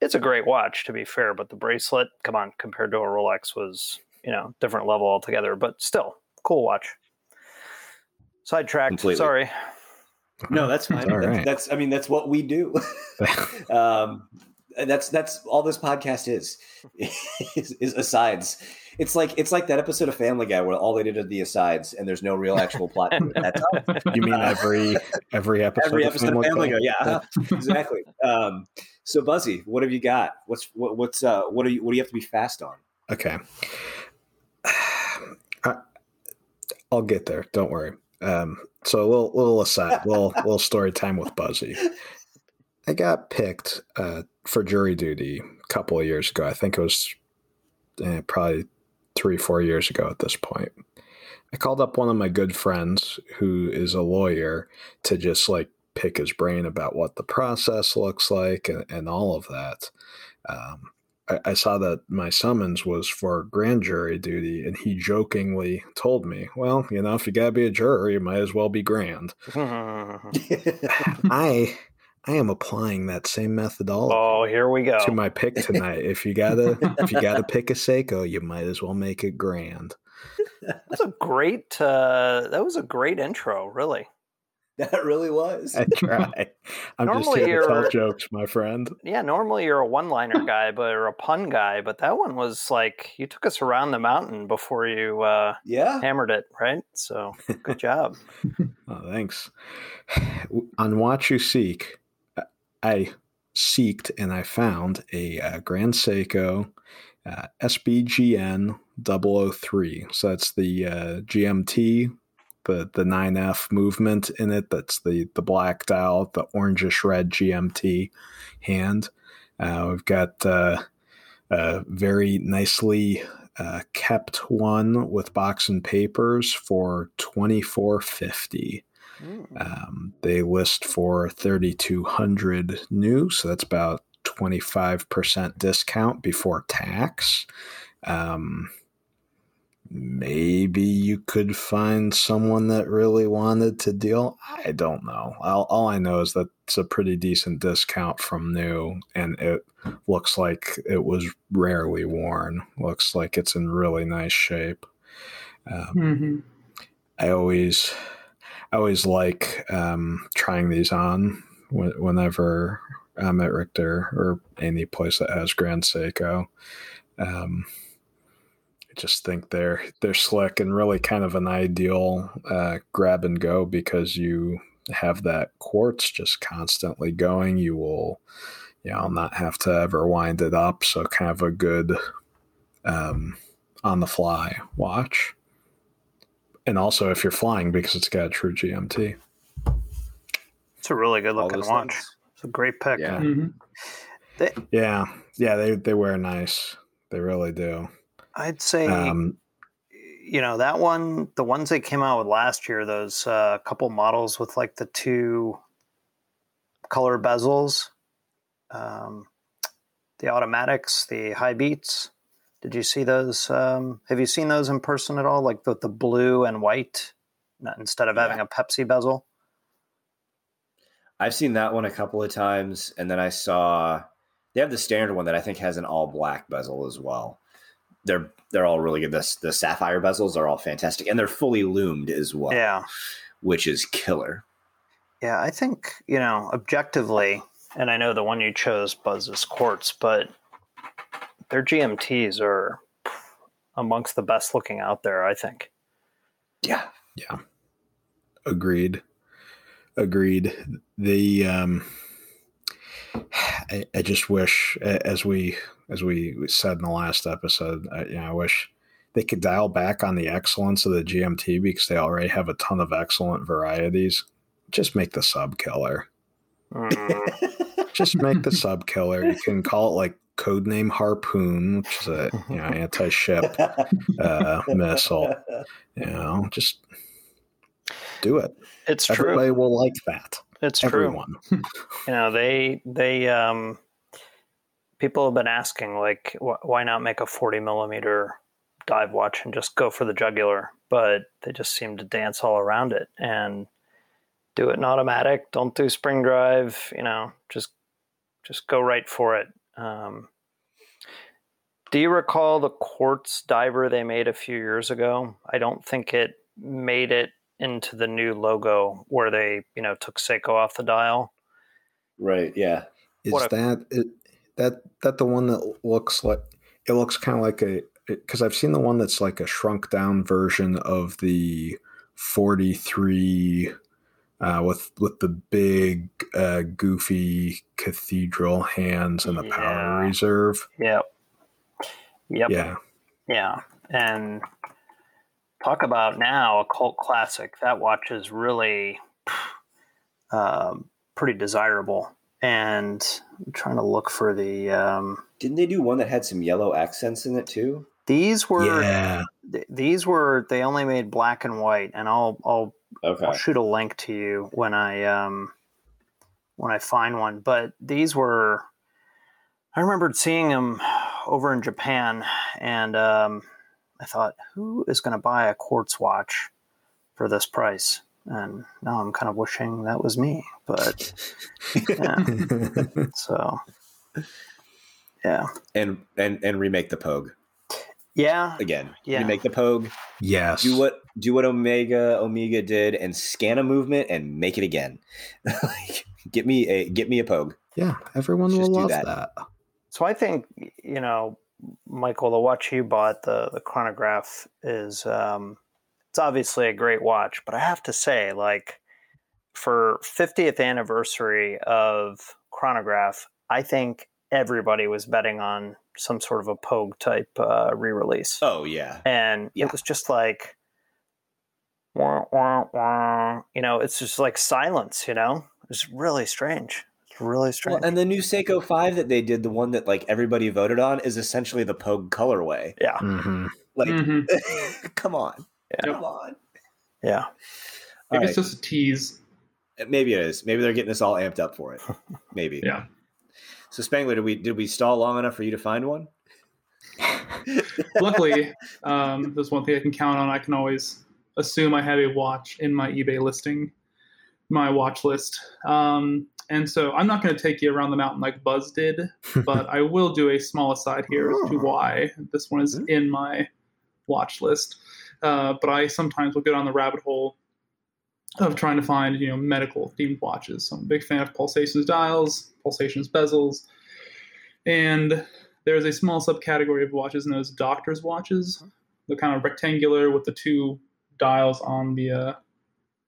it's a great watch, to be fair, but the bracelet, come on, compared to a Rolex was, different level altogether, but still cool watch. Sidetracked. Completely. Sorry. No, that's fine. Right. That's what we do. That's all this podcast is asides. It's like that episode of Family Guy where all they did are the asides and there's no real actual plot. You mean every episode? Every episode of Family Guy. Yeah, exactly. So Buzzy, what have you got? What do you have to be fast on? Okay. I'll get there. Don't worry. So a little aside, little story time with Buzzy. I got picked for jury duty a couple of years ago. I think it was probably 3-4 years ago at this point. I called up one of my good friends who is a lawyer to just like pick his brain about what the process looks like and all of that. I saw that my summons was for grand jury duty, and he jokingly told me, well, if you got to be a juror, you might as well be grand. I am applying that same methodology. Oh, here we go. To my pick tonight. If you gotta pick a Seiko, you might as well make it grand. That was a great intro, really. That really was. I try. I'm normally just here to tell jokes, my friend. Yeah, normally you're a one-liner guy, or a pun guy, but that one was like you took us around the mountain before you hammered it, right? So good job. Oh, thanks. On WatchUSeek, I seeked and I found a Grand Seiko SBGN 003. So that's the GMT. The 9F movement in it. That's the black dial, the orangish red GMT hand. We've got a very nicely kept one with box and papers for $2,450. They list for $3,200 new, so that's about 25% discount before tax. Maybe you could find someone that really wanted to deal. I don't know. All I know is that it's a pretty decent discount from new, and it looks like it was rarely worn. Looks like it's in really nice shape. I always like trying these on whenever I'm at Richter or any place that has Grand Seiko. I just think they're slick and really kind of an ideal grab and go, because you have that quartz just constantly going. You will, you know, not have to ever wind it up. So kind of a good on the fly watch. And also if you're flying, because it's got a true GMT. It's a really good looking watch. Things. It's a great pick. Yeah. Mm-hmm. They wear nice. They really do. I'd say, that one, the ones they came out with last year, those couple models with like the two color bezels, the automatics, the high beats. Did you see those? Have you seen those in person at all? Like the blue and white, instead of having a Pepsi bezel? I've seen that one a couple of times. And then I saw they have the standard one that I think has an all black bezel as well. They're all really good. The sapphire bezels are all fantastic, and they're fully loomed as well. Yeah, which is killer. Yeah, I think, objectively, and I know the one you chose, Buzz, is quartz, but their GMTs are amongst the best looking out there, I think. Yeah. Yeah. Agreed. The I just wish, as we said in the last episode, I wish they could dial back on the excellence of the GMT, because they already have a ton of excellent varieties. Just make the sub killer. Just make the sub killer. You can call it like codename Harpoon, which is a anti-ship missile. Just do it. It's true. Everybody will like that. It's everyone. True. They people have been asking, like, why not make a 40 millimeter dive watch and just go for the jugular? But they just seem to dance all around it and do it in automatic. Don't do spring drive, just go right for it. Do you recall the quartz diver they made a few years ago? I don't think it made it into the new logo where they, took Seiko off the dial. Right. Yeah. Is that the one that looks like, it looks kind of like because I've seen the one that's like a shrunk down version of the 43 with the big goofy cathedral hands and the power reserve. Yep. Yeah. And talk about now a cult classic. That watch is really pretty desirable. And I'm trying to look for the... didn't they do one that had some yellow accents in it too? These were. They only made black and white, and I'll shoot a link to you when I find one. But these were. I remembered seeing them over in Japan, and I thought, who is going to buy a quartz watch for this price? And now I'm kind of wishing that was me, but and remake the Pogue. Yeah. Again, remake the Pogue. Yes. Do what Omega did and scan a movement and make it again. Like, get me a Pogue. Yeah. Everyone will love that. So I think, Michael, the watch you bought, the chronograph is, it's obviously a great watch, but I have to say, like, for 50th anniversary of Chronograph, I think everybody was betting on some sort of a Pogue type re-release. Oh, yeah. And it was just like, wah, wah, wah. It's just like silence, It's really strange. Well, and the new Seiko 5 that they did, the one that, like, everybody voted on, is essentially the Pogue colorway. Yeah. Mm-hmm. Like, come on. Yeah. Come on. Yeah. Maybe it's just a tease. Maybe it is. Maybe they're getting us all amped up for it. Maybe. Yeah. So Spangler, did we stall long enough for you to find one? Luckily, there's one thing I can count on. I can always assume I have a watch in my eBay listing, my watch list. And so I'm not going to take you around the mountain like Buzz did, but I will do a small aside here as to why this one is in my watch list. But I sometimes will go down the rabbit hole of trying to find, medical themed watches. So I'm a big fan of Pulsations dials, Pulsations bezels. And there's a small subcategory of watches known as doctor's watches, the kind of rectangular with the two dials on the,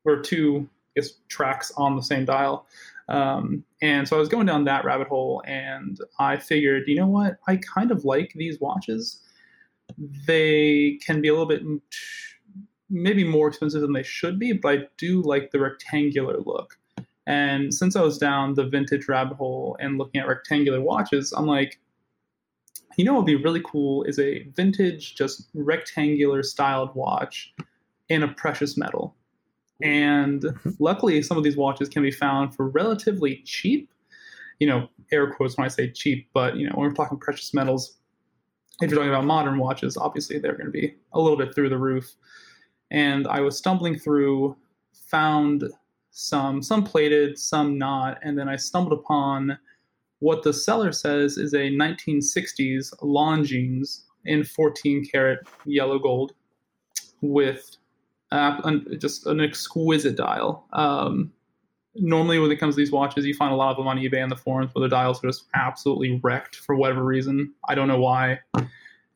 or two, I guess, tracks on the same dial. And so I was going down that rabbit hole, and I figured, you know what? I kind of like these watches. They can be a little bit maybe more expensive than they should be, but I do like the rectangular look. And since I was down the vintage rabbit hole and looking at rectangular watches, I'm like, you know what would be really cool is a vintage, just rectangular styled watch in a precious metal. And luckily, some of these watches can be found for relatively cheap, you know, air quotes when I say cheap, but, you know, when we're talking precious metals, if you're talking about modern watches, obviously they're going to be a little bit through the roof. And I was stumbling through, found some plated, some not, and then I stumbled upon what the seller says is a 1960s Longines in 14 karat yellow gold with just an exquisite dial. Normally when it comes to these watches, you find a lot of them on eBay and the forums where the dials are just absolutely wrecked for whatever reason. I don't know why.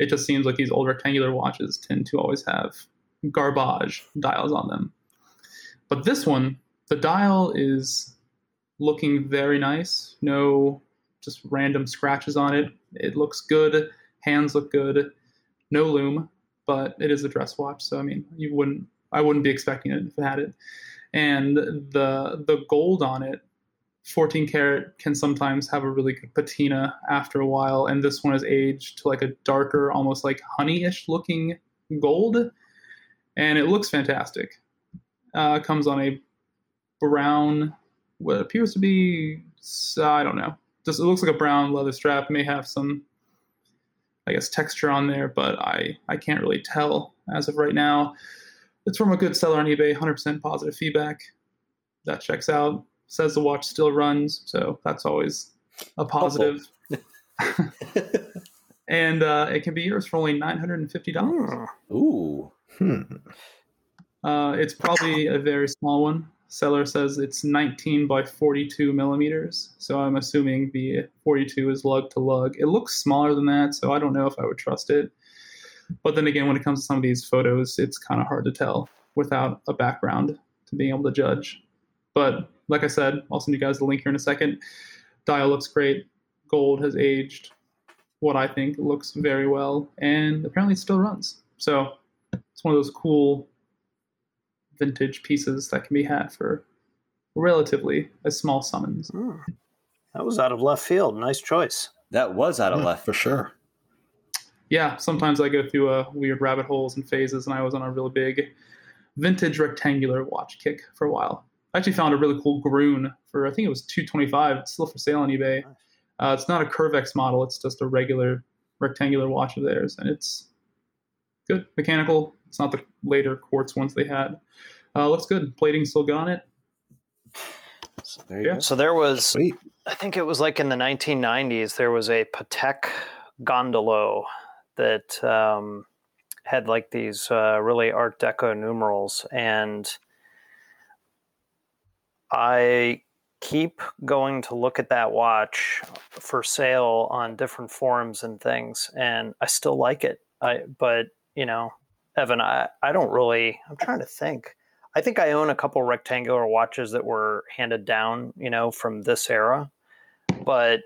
It just seems like these old rectangular watches tend to always have garbage dials on them. But this one, the dial is looking very nice. No just random scratches on it. It looks good. Hands look good. No lume, but it is a dress watch. So, I mean, I wouldn't be expecting it if it had it. And the gold on it, 14 karat can sometimes have a really good patina after a while. And this one is aged to like a darker, almost like honey-ish looking gold. And it looks fantastic. Comes on a brown, what appears to be, I don't know. Just, it looks like a brown leather strap. May have some, I guess, texture on there, but I can't really tell as of right now. It's from a good seller on eBay, 100% positive feedback. That checks out. Says the watch still runs, so that's always a positive. And it can be yours for only $950. Ooh. It's probably a very small one. Seller says it's 19 by 42 millimeters, so I'm assuming the 42 is lug to lug. It looks smaller than that, so I don't know if I would trust it. But then again, when it comes to some of these photos, it's kind of hard to tell without a background to being able to judge. But like I said, I'll send you guys the link here in a second. Dial looks great. Gold has aged what I think looks very well, and apparently it still runs. So it's one of those cool vintage pieces that can be had for relatively a small summons. That was out of left field. Nice choice. That was out of left for sure. Yeah, sometimes I go through weird rabbit holes and phases, and I was on a really big vintage rectangular watch kick for a while. I actually found a really cool Groon for, I think it was $225. It's still for sale on eBay. It's not a Curvex model. It's just a regular rectangular watch of theirs, and it's good. Mechanical. It's not the later quartz ones they had. Looks good. Plating's still good on it. So there you go. So there was, sweet. I think it was like in the 1990s, there was a Patek Gondolo that had like these really Art Deco numerals. And I keep going to look at that watch for sale on different forums and things. And I still like it. But, you know, Evan, I don't really, I'm trying to think. I think I own a couple rectangular watches that were handed down, you know, from this era, but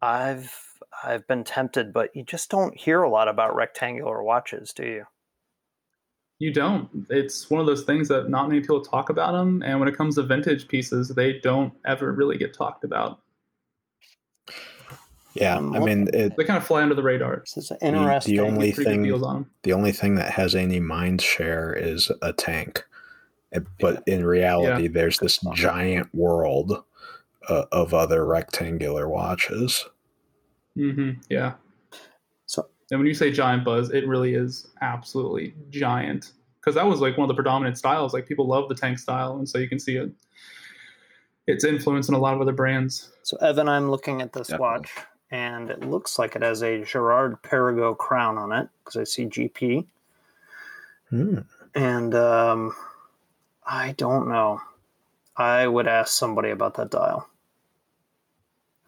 I've been tempted, but you just don't hear a lot about rectangular watches, do you? You don't. It's one of those things that not many people talk about them. And when it comes to vintage pieces, they don't ever really get talked about. Yeah, I mean, they kind of fly under the radar. It's interesting. The only thing that has any mind share is a tank, but in reality, there's this giant world of other rectangular watches. Mm-hmm. Yeah. So, and when you say giant, Buzz, it really is absolutely giant, because that was like one of the predominant styles. Like people love the tank style, and so you can see its influence in a lot of other brands. So, Evan, I'm looking at this watch. And it looks like it has a Girard-Perregaux crown on it, because I see GP. And I don't know. I would ask somebody about that dial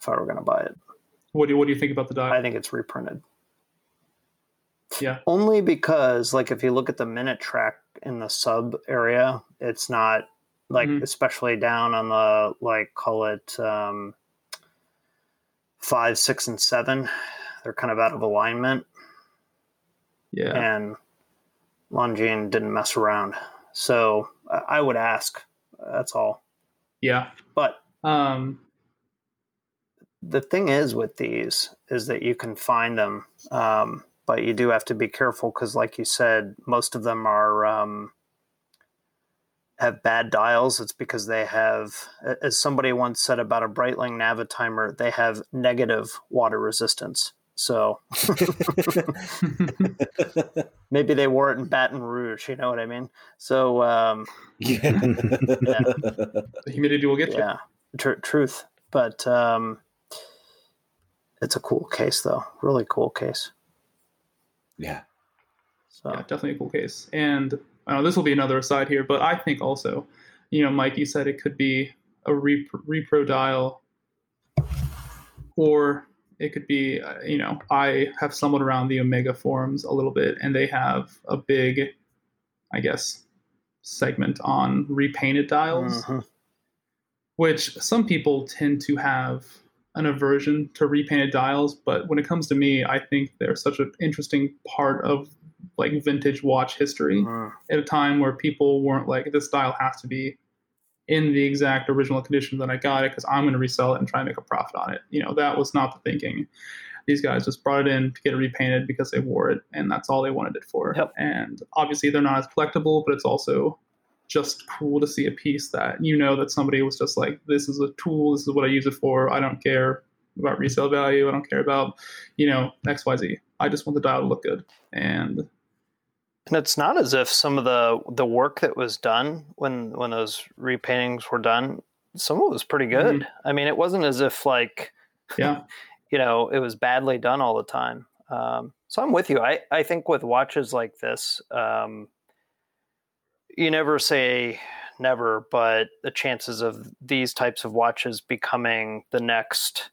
if I were going to buy it. What do you think about the dial? I think it's reprinted. Yeah. Only because, like, if you look at the minute track in the sub area, it's not, like, especially down on the, like, call it 5, 6, and 7. They're kind of out of alignment. Yeah. And Longines didn't mess around. So I would ask. That's all. Yeah. But the thing is with these is that you can find them, but you do have to be careful because, like you said, most of them are have bad dials. It's because they have, as somebody once said about a Breitling Navitimer, they have negative water resistance. So maybe they wore it in Baton Rouge. You know what I mean? So the humidity will get you. Yeah, truth. But it's a cool case, though. Really cool case. Yeah. So yeah, definitely a cool case. And I know this will be another aside here, but I think also, you know, Mike, you said it could be a repro dial, or it could be, you know, I have stumbled around the Omega forums a little bit, and they have a big, I guess, segment on repainted dials, which some people tend to have an aversion to repainted dials. But when it comes to me, I think they're such an interesting part of, like, vintage watch history at a time where people weren't like, this dial has to be in the exact original condition that I got it because I'm going to resell it and try and make a profit on it. You know, that was not the thinking. These guys just brought it in to get it repainted because they wore it, and that's all they wanted it for. Yep. And obviously they're not as collectible, but it's also just cool to see a piece that, you know, that somebody was just like, this is a tool. This is what I use it for. I don't care about resale value. I don't care about, you know, X, Y, Z. I just want the dial to look good. And it's not as if some of the work that was done when those repaintings were done, some of it was pretty good. I mean, it wasn't as if, like, you know, it was badly done all the time. So I'm with you. I think with watches like this, you never say never, but the chances of these types of watches becoming the next,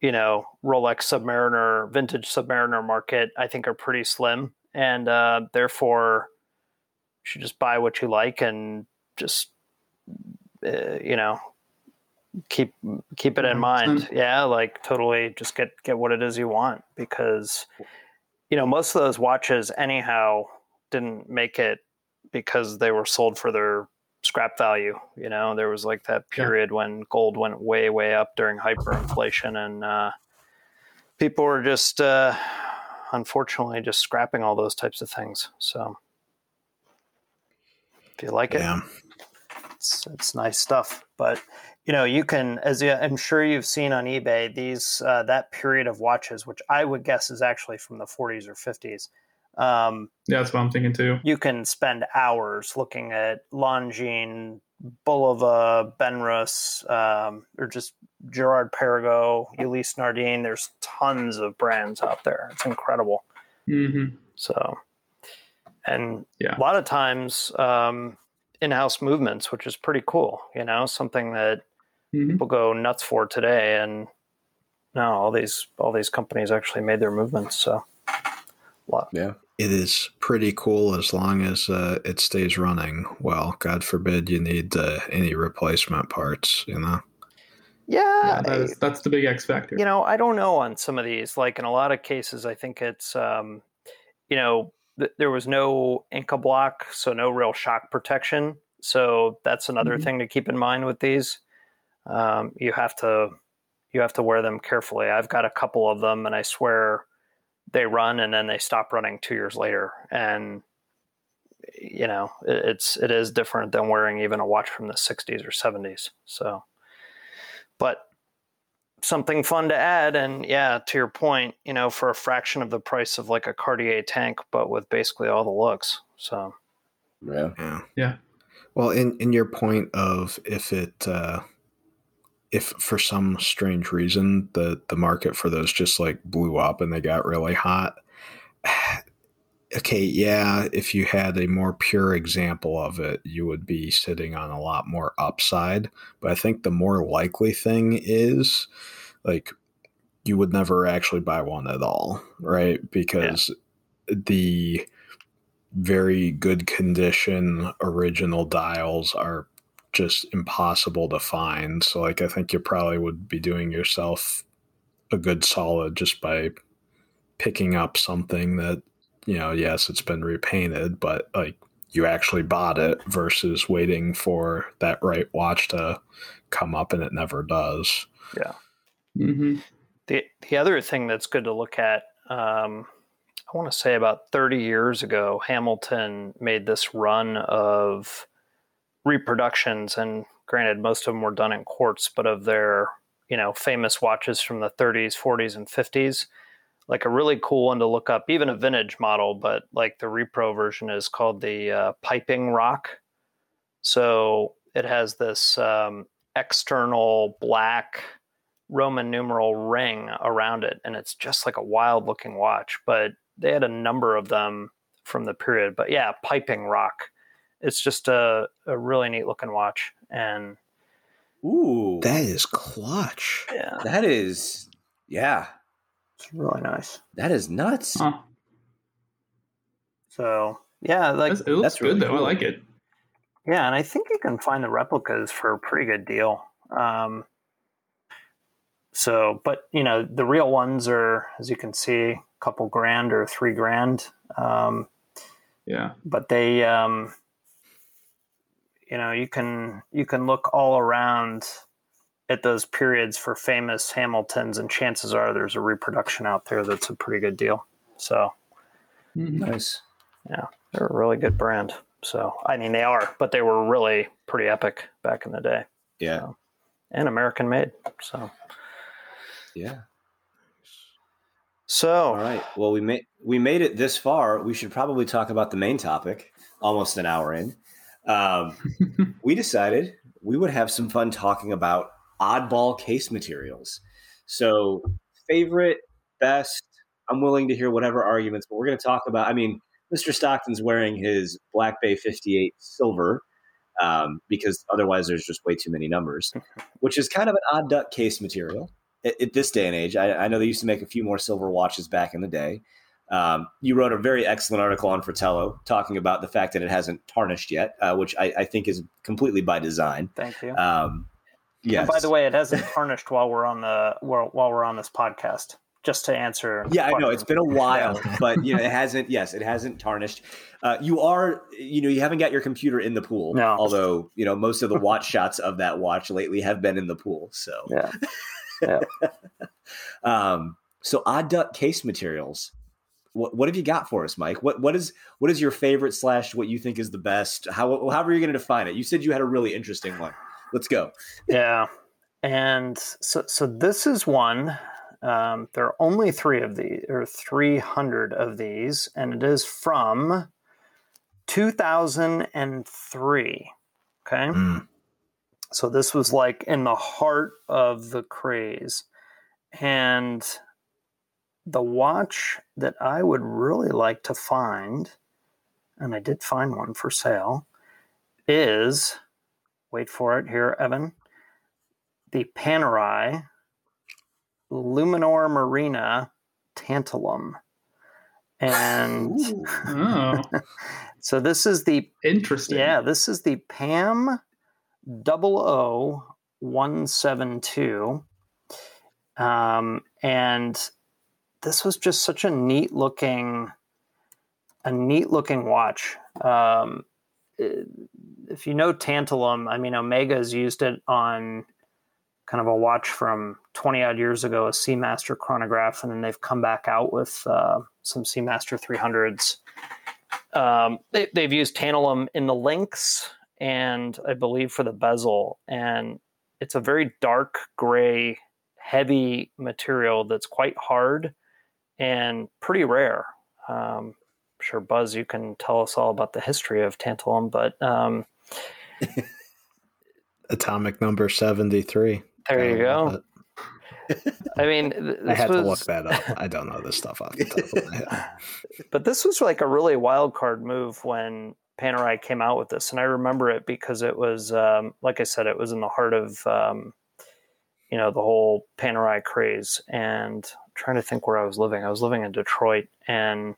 you know, Rolex Submariner, vintage Submariner market, I think are pretty slim. And therefore, you should just buy what you like and just, you know, keep it in mind. Yeah, like, totally just get what it is you want, because, you know, most of those watches anyhow didn't make it because they were sold for their scrap value. You know, there was like that period when gold went way, way up during hyperinflation, and people were just... unfortunately just scrapping all those types of things. So if you like it's nice stuff, but, you know, you can, as I'm sure you've seen on eBay, these, that period of watches, which I would guess is actually from the 40s or 50s. Yeah, that's what I'm thinking too. You can spend hours looking at Longines, Bulova, Benrus, or just Girard-Perregaux, Ulysse Nardin. There's tons of brands out there. It's incredible. So, and a lot of times in-house movements, which is pretty cool, you know, something that people go nuts for today. And now all these companies actually made their movements. So a lot. Yeah. It is pretty cool as long as it stays running well. God forbid you need any replacement parts, you know? Yeah. That's the big X factor. You know, I don't know on some of these. Like, in a lot of cases, I think it's, you know, there was no Inca block, so no real shock protection. So that's another thing to keep in mind with these. You have to wear them carefully. I've got a couple of them, and I swear... they run and then they stop running 2 years later. And, you know, it is different than wearing even a watch from the 60s or 70s. So, but something fun to add. And yeah, to your point, you know, for a fraction of the price of like a Cartier Tank, but with basically all the looks. So, yeah. Well, in your point of if it, if for some strange reason the market for those just like blew up and they got really hot. Okay, yeah, if you had a more pure example of it, you would be sitting on a lot more upside. But I think the more likely thing is, like, you would never actually buy one at all, right? Because the very good condition original dials are just impossible to find. So like, I think you probably would be doing yourself a good solid just by picking up something that, you know, yes, it's been repainted, but like you actually bought it versus waiting for that right watch to come up and it never does. Yeah. Mm-hmm. The other thing that's good to look at, I want to say about 30 years ago, Hamilton made this run of reproductions, and granted, most of them were done in quartz, but of their, you know, famous watches from the 30s, 40s, and 50s. Like a really cool one to look up, even a vintage model, but like the repro version is called the Piping Rock. So it has this external black Roman numeral ring around it, and it's just like a wild looking watch, but they had a number of them from the period. But yeah, Piping Rock, it's just a really neat looking watch. And ooh, that is clutch. Yeah, that is, yeah, it's really nice. That is nuts. Huh. So yeah, like it looks, that's really good though. Cool. I like it. Yeah, and I think you can find the replicas for a pretty good deal. So, but, you know, the real ones are, as you can see, a couple grand or $3,000. Yeah. But they, you know, you can look all around at those periods for famous Hamiltons, and chances are there's a reproduction out there that's a pretty good deal. So. Nice. Yeah. They're a really good brand. So, I mean, they are, but they were really pretty epic back in the day. Yeah. So, and American made. So. Yeah. So, all right. Well, we made it this far. We should probably talk about the main topic. Almost an hour in, we decided we would have some fun talking about oddball case materials. So, favorite, best. I'm willing to hear whatever arguments, but we're going to talk about. I mean, Mr. Stockton's wearing his Black Bay 58 silver. Because otherwise there's just way too many numbers, which is kind of an odd duck case material at this day and age. I know they used to make a few more silver watches back in the day. You wrote a very excellent article on Fratello talking about the fact that it hasn't tarnished yet, which I think is completely by design. Thank you. Yes. And by the way, it hasn't tarnished while we're on this podcast. Just to answer. Yeah, I know it's been a while, but you know, it hasn't. Yes, it hasn't tarnished. You haven't got your computer in the pool. No. Although, you know, most of the watch shots of that watch lately have been in the pool. So, yeah. So odd duck case materials. What have you got for us, Mike? What is your favorite / what you think is the best? However you're going to define it. You said you had a really interesting one. Let's go. Yeah, and so this is one. There are only 300 of these, and it is from 2003. Okay. Mm. So this was like in the heart of the craze, and the watch that I would really like to find, and I did find one for sale, is, wait for it here, Evan, the Panerai Luminor Marina Tantalum. And so this is the interesting. Yeah, this is the PAM 00172. And this was just such a neat looking watch. If you know Tantalum, I mean, Omega's used it on kind of a watch from 20 odd years ago, a Seamaster chronograph, and then they've come back out with some Seamaster 300s. They've used tantalum in the links, and I believe for the bezel. And it's a very dark gray, heavy material that's quite hard and pretty rare. I'm sure, Buzz, you can tell us all about the history of tantalum, but atomic number 73. There you go. I mean, I had to look that up. I don't know this stuff off the top of my head. But this was like a really wild card move when Panerai came out with this, and I remember it because it was, like I said, it was in the heart of, you know, the whole Panerai craze. And I'm trying to think where I was living. I was living in Detroit, and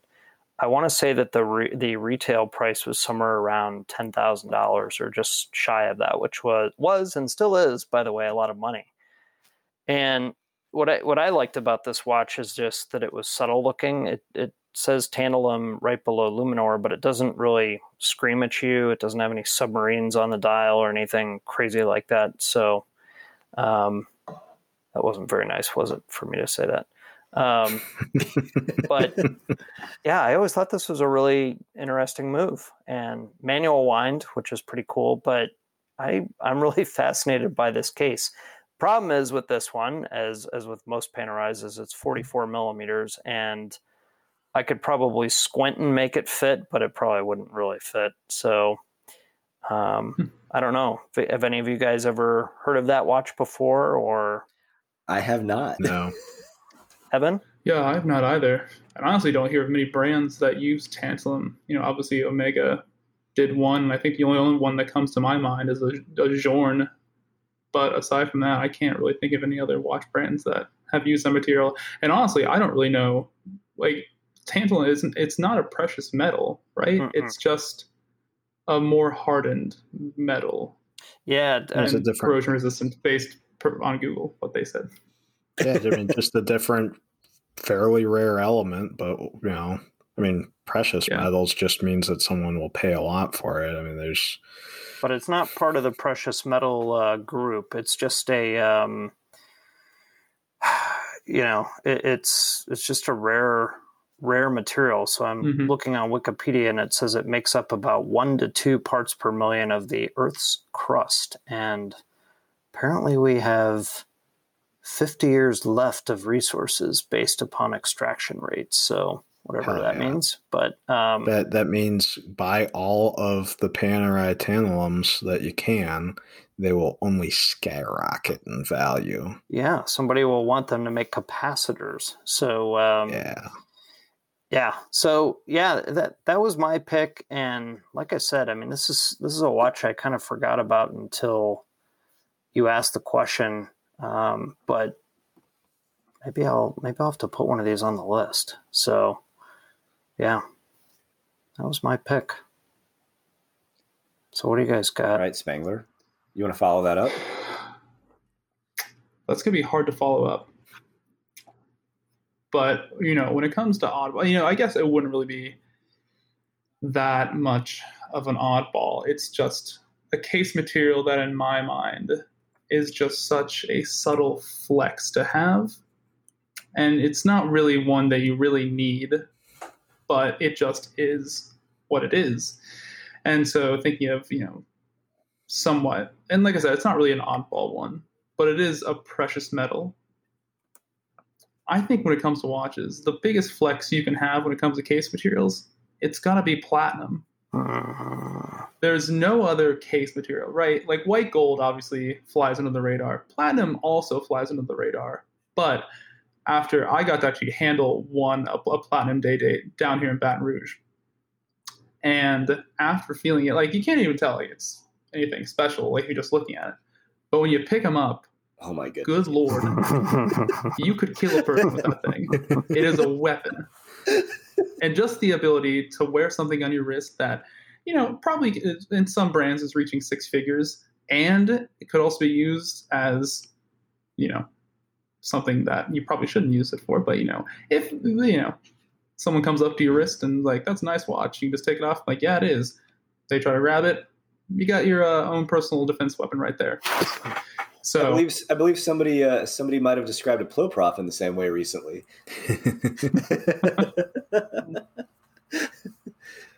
I want to say that the retail price was somewhere around $10,000 or just shy of that, which was and still is, by the way, a lot of money. And what I liked about this watch is just that it was subtle looking. It says Tantalum right below Luminor, but it doesn't really scream at you. It doesn't have any submarines on the dial or anything crazy like that. So that wasn't very nice, was it, for me to say that? But yeah, I always thought this was a really interesting move. And manual wind, which is pretty cool, but I'm really fascinated by this case. Problem is with this one, as with most Panerais, is it's 44 millimeters, and I could probably squint and make it fit, but it probably wouldn't really fit. So I don't know. Have any of you guys ever heard of that watch before? Or I have not. No. Evan? Yeah, I have not either. I honestly don't hear of many brands that use Tantalum. You know, obviously Omega did one, and I think the only one that comes to my mind is a Jorn. But aside from that, I can't really think of any other watch brands that have used that material. And honestly, I don't really know. Like, Tantalum it's not a precious metal, right? Mm-mm. It's just a more hardened metal. Yeah, there's a different corrosion resistance based on Google, what they said. Yeah, I mean, just a different, fairly rare element, but you know, I mean, precious metals just means that someone will pay a lot for it. I mean, there's, but it's not part of the precious metal group. It's just a, you know, it's just a rare material. So I'm looking on Wikipedia, and it says it makes up about 1 to 2 parts per million of the Earth's crust, and apparently we have 50 years left of resources based upon extraction rates. So whatever means, but that means buy all of the Panerai Tantalums that you can. They will only skyrocket in value. Yeah. Somebody will want them to make capacitors. So that was my pick. And like I said, I mean, this is a watch I kind of forgot about until you asked the question. But maybe I'll have to put one of these on the list. So yeah, that was my pick. So what do you guys got? All right, Spangler, you want to follow that up? That's going to be hard to follow up, but you know, when it comes to oddball, you know, I guess it wouldn't really be that much of an oddball. It's just a case material that in my mind is just such a subtle flex to have. And it's not really one that you really need, but it just is what it is. And so thinking of, you know, somewhat, and like I said, it's not really an oddball one, but it is a precious metal. I think when it comes to watches, the biggest flex you can have when it comes to case materials, it's got to be platinum. There's no other case material, right? Like white gold obviously flies under the radar. Platinum also flies under the radar. But after I got to actually handle a platinum day date down here in Baton Rouge, and after feeling it, like you can't even tell like it's anything special, like you're just looking at it. But when you pick them up, oh my goodness. Good lord, you could kill a person with that thing. It is a weapon. And just the ability to wear something on your wrist that, you know, probably in some brands is reaching 6 figures, and it could also be used as, you know, something that you probably shouldn't use it for. But, you know, if, you know, someone comes up to your wrist and like, that's a nice watch, you can just take it off. Like, yeah, it is. They try to grab it. You got your own personal defense weapon right there. So I believe somebody might have described a Ploprof in the same way recently.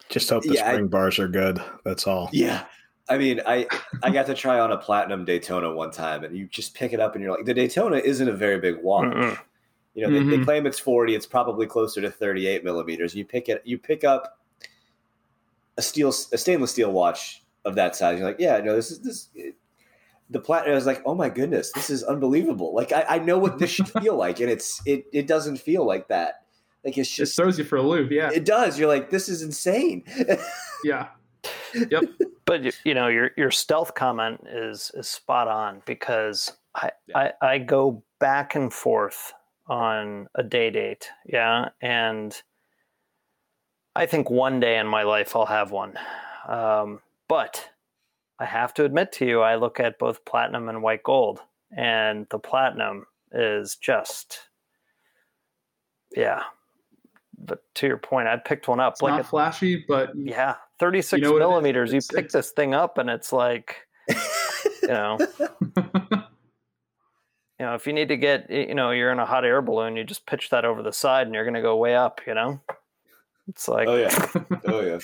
Just hope the spring bars are good. That's all. Yeah. I mean, I got to try on a platinum Daytona one time, and you just pick it up and you're like, the Daytona isn't a very big watch. Mm-hmm. You know, they claim it's 40. It's probably closer to 38 millimeters. You pick up a stainless steel watch of that size. You're like, yeah, no, this is the platinum. I was like, oh my goodness, this is unbelievable. Like I know what this should feel like, and it doesn't feel like that. Like it's just, it throws you for a loop. Yeah, it does. You're like, this is insane. Yeah. Yep. But you know, your stealth comment is spot on, because I go back and forth on a day date. Yeah. And I think one day in my life I'll have one. But I have to admit to you, I look at both platinum and white gold, and the platinum is just, yeah. But to your point, I picked one up. It's like not flashy, but... Yeah, 36 millimeters. You pick this thing up and it's like, you know... You know, if you need to get, you know, you're in a hot air balloon, you just pitch that over the side and you're going to go way up, you know? It's like... Oh, yeah. Oh, yeah.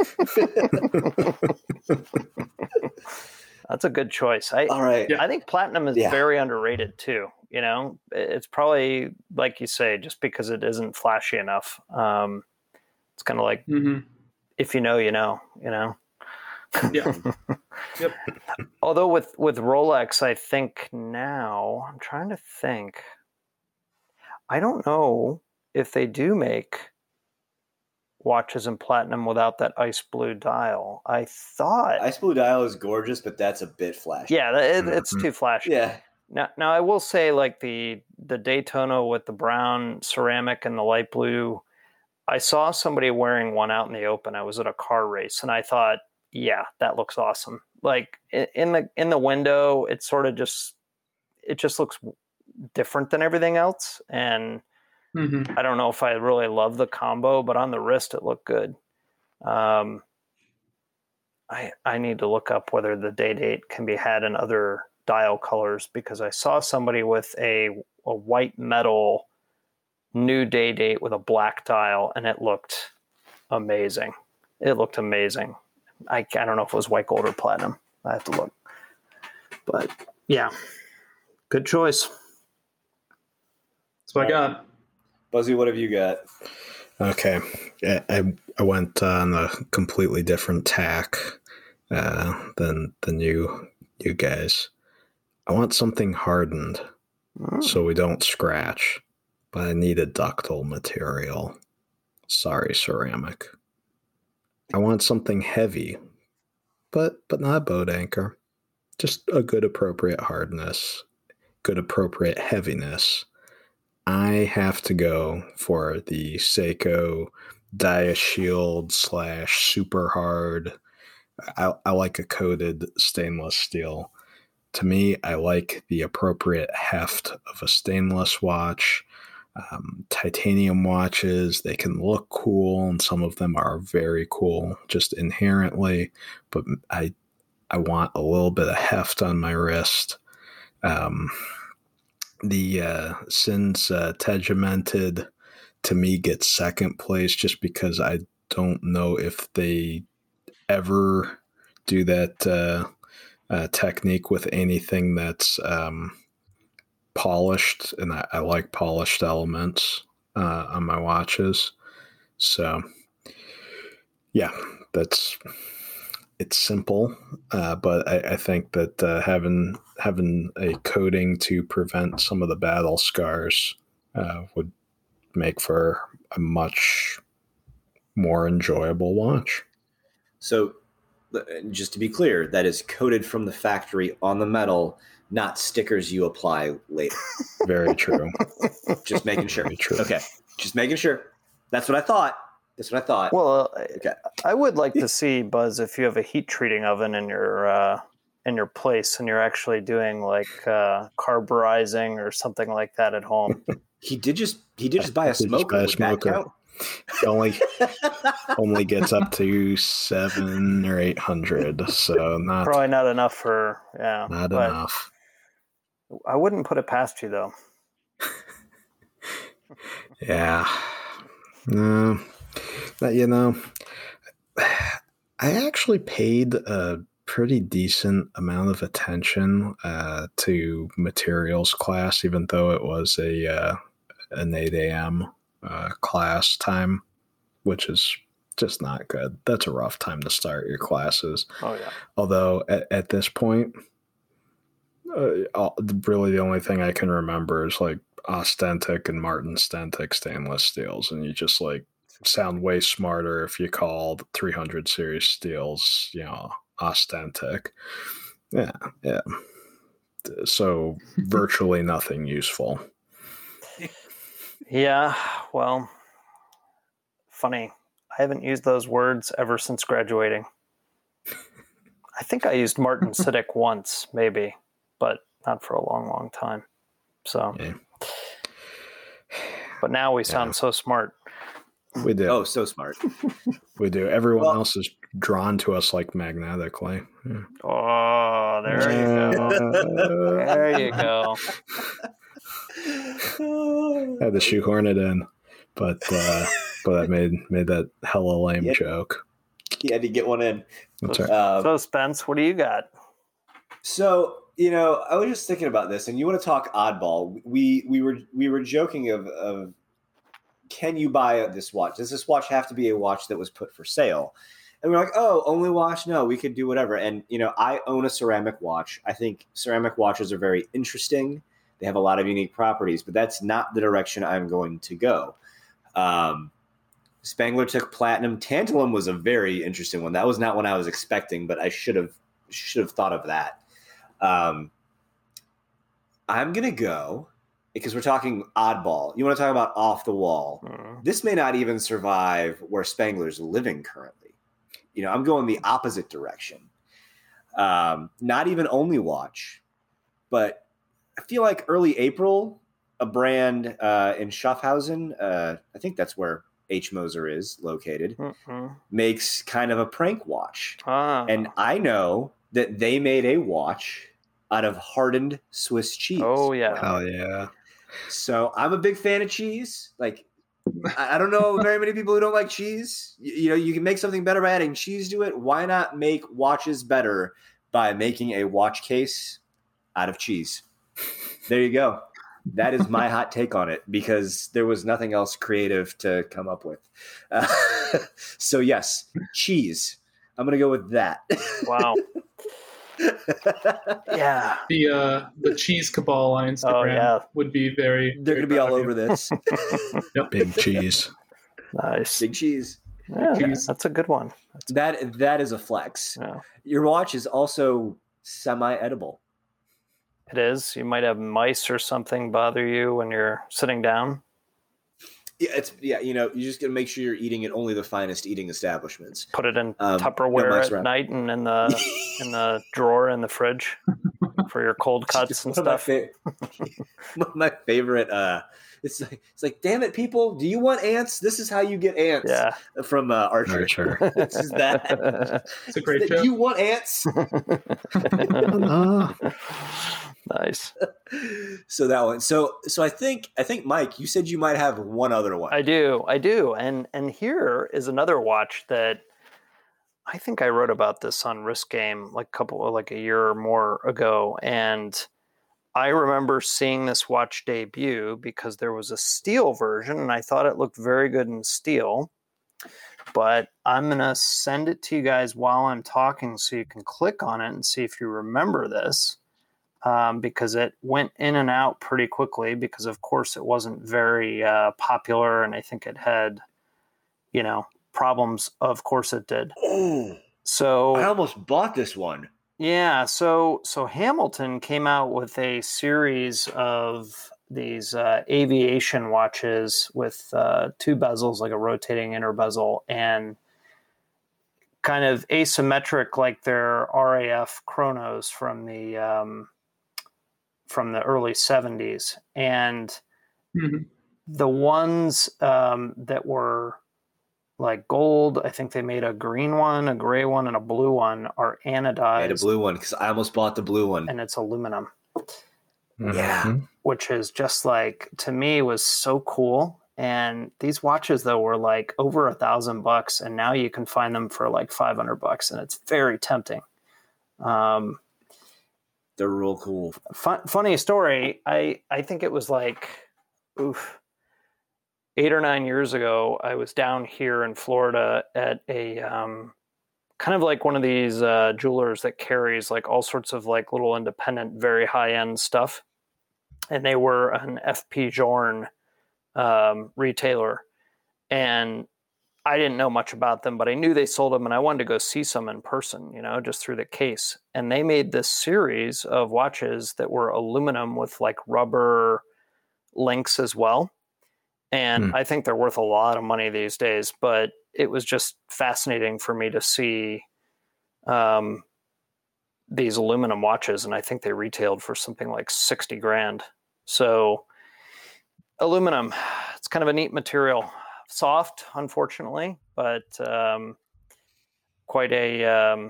That's a good choice. All right. I think platinum is very underrated, too. You know, it's probably, like you say, just because it isn't flashy enough. It's kind of like, if you know, you know, you know? Yeah. Yep. Although with Rolex, I think now, I'm trying to think. I don't know if they do make watches in platinum without that ice blue dial. I thought... Ice blue dial is gorgeous, but that's a bit flashy. Yeah, it's too flashy. Yeah. Now, I will say, like, the Daytona with the brown ceramic and the light blue, I saw somebody wearing one out in the open. I was at a car race, and I thought, yeah, that looks awesome. Like in the window, it's sort of just, it just looks different than everything else. And I don't know if I really love the combo, but on the wrist, it looked good. I need to look up whether the Day-Date can be had in other dial colors, because I saw somebody with a white metal new Day-Date with a black dial, and it looked amazing. I don't know if it was white gold or platinum. I have to look. But yeah, good choice. That's what I got. Buzzy, what have you got? Okay. I went on a completely different tack than you guys. I want something hardened so we don't scratch, but I need a ductile material. Sorry, ceramic. I want something heavy, but not a boat anchor. Just a good appropriate hardness, good appropriate heaviness. I have to go for the Seiko Diashield / super hard. I like a coated stainless steel. To me, I like the appropriate heft of a stainless watch. Titanium watches, they can look cool, and some of them are very cool just inherently, but I want a little bit of heft on my wrist. The Sinn's Tegumented, to me, gets second place just because I don't know if they ever do that technique with anything that's polished, and I like polished elements on my watches. So yeah, it's simple, but I think that having a coating to prevent some of the battle scars would make for a much more enjoyable watch. So just to be clear, that is coated from the factory on the metal, not stickers you apply later. Very true. Just making sure. True. Okay. Just making sure. That's what I thought. Well, okay. I would like to see, Buzz, if you have a heat treating oven in your place and you're actually doing like carburizing or something like that at home. He did just buy a smoker. It only gets up to 700 or 800, so not probably not enough for not enough. I wouldn't put it past you though. Yeah, no, but, you know, I actually paid a pretty decent amount of attention to materials class, even though it was an 8 a.m. Class time, which is just not good. That's a rough time to start your classes. Oh yeah. Although at this point, really the only thing I can remember is like Ostentic and Martin Stentic stainless steels, and you just like sound way smarter if you call 300 series steels, you know, Ostentic. Yeah. So virtually nothing useful. Yeah, well, funny. I haven't used those words ever since graduating. I think I used Martin Siddick once, maybe, but not for a long, long time. So, yeah. But now we sound so smart. We do. Oh, so smart. We do. Everyone else is drawn to us like magnetically. Yeah. Oh, there you go. There you go. I had to shoehorn it in, but I made that hella lame joke. You had to get one in. That's right. So Spence, what do you got? So, you know, I was just thinking about this, and you want to talk oddball. We were joking of can you buy this watch? Does this watch have to be a watch that was put for sale? And we're like, oh, only watch? No, we could do whatever. And, you know, I own a ceramic watch. I think ceramic watches are very interesting. They have a lot of unique properties, but that's not the direction I'm going to go. Spangler took platinum. Tantalum was a very interesting one. That was not one I was expecting, but I should have thought of that. I'm going to go, because we're talking oddball. You want to talk about off the wall. Mm. This may not even survive where Spangler's living currently. You know, I'm going the opposite direction. Not even only watch, but I feel like early April, a brand in Schaffhausen, I think that's where H. Moser is located, makes kind of a prank watch. Ah. And I know that they made a watch out of hardened Swiss cheese. Oh, yeah. Oh, yeah. So I'm a big fan of cheese. Like, I don't know very many people who don't like cheese. You know, you can make something better by adding cheese to it. Why not make watches better by making a watch case out of cheese? There you go. That is my hot take on it, because there was nothing else creative to come up with. So yes, cheese. I'm going to go with that. Wow. Yeah. The cheese cabal on Instagram would be very, they're going to be all over this. Yep. Big cheese. Nice. Big cheese. Yeah, big cheese. That's a good one. That is a flex. Yeah. Your watch is also semi-edible. It is. You might have mice or something bother you when you're sitting down. Yeah, you know, you're just going to make sure you're eating at only the finest eating establishments. Put it in Tupperware at night and in the drawer in the fridge for your cold cuts and stuff. One of my favorite. It's like, damn it, people! Do you want ants? This is how you get ants. Yeah. From Archer. This is that. It's a great show. Do you want ants? Nice. So that one. So I think Mike, you said you might have one other one. I do. And here is another watch that I think I wrote about this on Risk Game a year or more ago. And I remember seeing this watch debut because there was a steel version and I thought it looked very good in steel. But I'm going to send it to you guys while I'm talking so you can click on it and see if you remember this. Because it went in and out pretty quickly because, of course, it wasn't very popular. And I think it had, you know, problems. Of course it did. Oh, so I almost bought this one. Yeah. So Hamilton came out with a series of these aviation watches with two bezels, like a rotating inner bezel, and kind of asymmetric like their RAF Chronos from the early 70s. And the ones that were like gold, I think they made a green one, a gray one, and a blue one, are anodized. I had a blue one because I almost bought the blue one. And it's aluminum. Mm-hmm. Yeah. Which is just like, to me, was so cool. And these watches, though, were like over $1,000, and now you can find them for like $500, and it's very tempting. They're real cool. Funny story. I think it was like 8 or 9 years ago. I was down here in Florida at a kind of like one of these jewelers that carries like all sorts of like little independent, very high end stuff. And they were an FP Journe retailer. And I didn't know much about them, but I knew they sold them and I wanted to go see some in person, you know, just through the case. And they made this series of watches that were aluminum with like rubber links as well. And I think they're worth a lot of money these days, but it was just fascinating for me to see these aluminum watches. And I think they retailed for something like 60 grand. So aluminum, it's kind of a neat material, soft, unfortunately, but quite a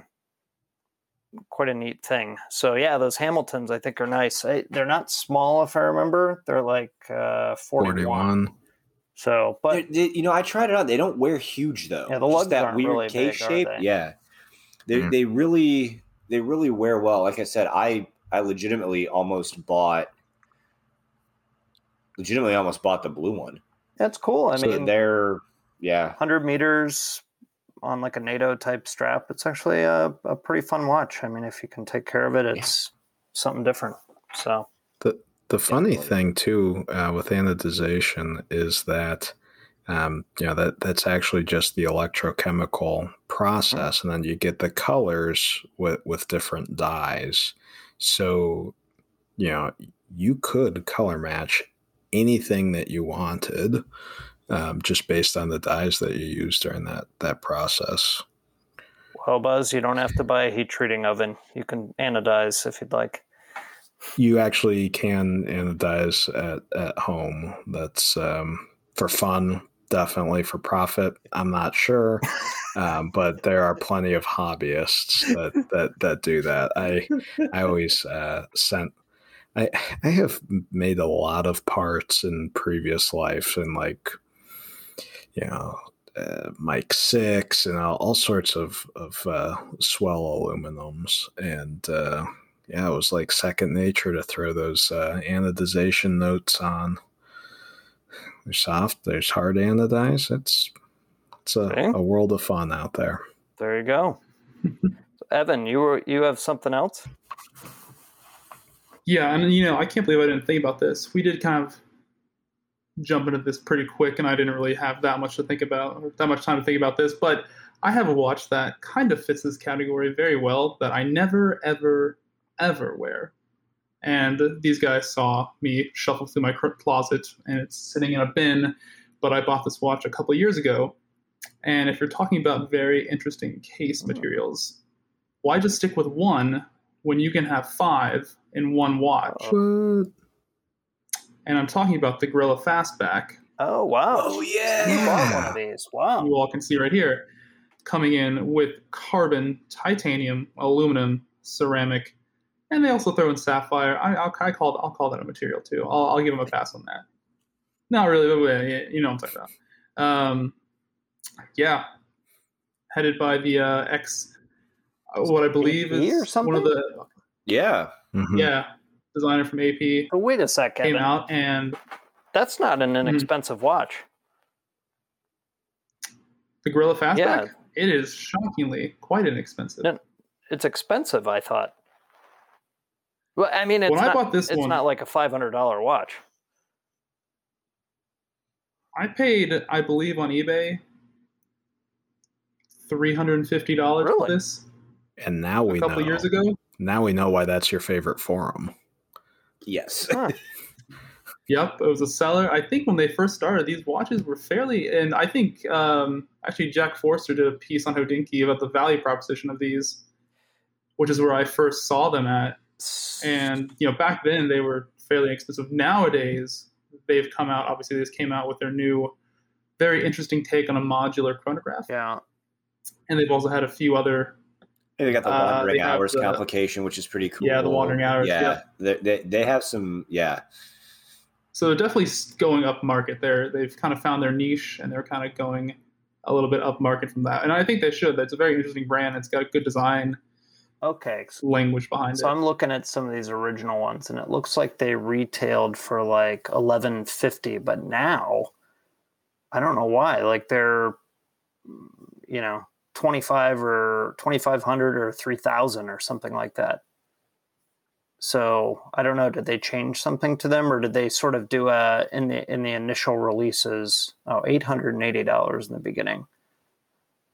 neat thing. So yeah, those Hamiltons I think are nice. They're not small, if I remember. They're like 41. So, but I tried it on. They don't wear huge though. Yeah, the lugs that aren't weird really K big, shape. They? Yeah, they really wear well. Like I said, I legitimately almost bought the blue one. That's cool. I mean, they're 100 meters. On like a NATO type strap. It's actually a pretty fun watch. I mean, if you can take care of it, it's something different. So the funny thing too, with anodization is that, that's actually just the electrochemical process. Mm-hmm. And then you get the colors with different dyes. So, you could color match anything that you wanted, just based on the dyes that you use during that process. Well, Buzz, you don't have to buy a heat treating oven. You can anodize if you'd like. You actually can anodize at home. That's for fun, definitely. For profit, I'm not sure. But there are plenty of hobbyists that do that. I always sent... I have made a lot of parts in previous life and like... Mike 6 and all sorts of swell aluminums. And it was like second nature to throw those anodization notes on. They're soft, there's hard anodized. It's a world of fun out there. There you go. Evan, you have something else? Yeah, and I can't believe I didn't think about this. We did kind of jump into this pretty quick, and I didn't really have that much time to think about this, but I have a watch that kind of fits this category very well that I never, ever, ever wear. And these guys saw me shuffle through my closet, and it's sitting in a bin, but I bought this watch a couple years ago. And if you're talking about very interesting case materials, why just stick with one when you can have five in one watch? And I'm talking about the Gorilla Fastback. Oh, wow. Oh, yeah. You bought one of these. Wow. You all can see right here. Coming in with carbon, titanium, aluminum, ceramic, and they also throw in sapphire. I'll call that a material, too. I'll give them a pass on that. Not really, but you know what I'm talking about. Headed by the what I believe AP is one of the... Yeah. Mm-hmm. Yeah. Designer from AP. But wait a second. Came out, and that's not an inexpensive watch. The Gorilla Fastback? Yeah. It is shockingly quite inexpensive. It's expensive, I thought. Well, I mean, it's not like a $500 watch. I paid, I believe, on eBay $350 for this. And now we know. A couple years ago. Now we know why that's your favorite forum. Yes. Huh. Yep, it was a seller. I think when they first started, these watches were fairly, and I think actually Jack Forster did a piece on Hodinkee about the value proposition of these, which is where I first saw them at. And back then they were fairly expensive. Nowadays they've come out. Obviously, they just came out with their new, very interesting take on a modular chronograph. Yeah, and they've also had a few other. And they got the wandering hours complication, which is pretty cool. Yeah, the wandering hours. Yeah, They have some. Yeah. So they're definitely going up market. They've kind of found their niche, and they're kind of going a little bit up market from that. And I think they should. That's a very interesting brand. It's got a good design. Okay. Language behind it. So I'm looking at some of these original ones, and it looks like they retailed for like $1,150, but now I don't know why. Like they're, $2,500 or $2,500 or $3,000 or something like that. So I don't know. Did they change something to them, or did they sort of do in the initial releases? Oh, $880 in the beginning.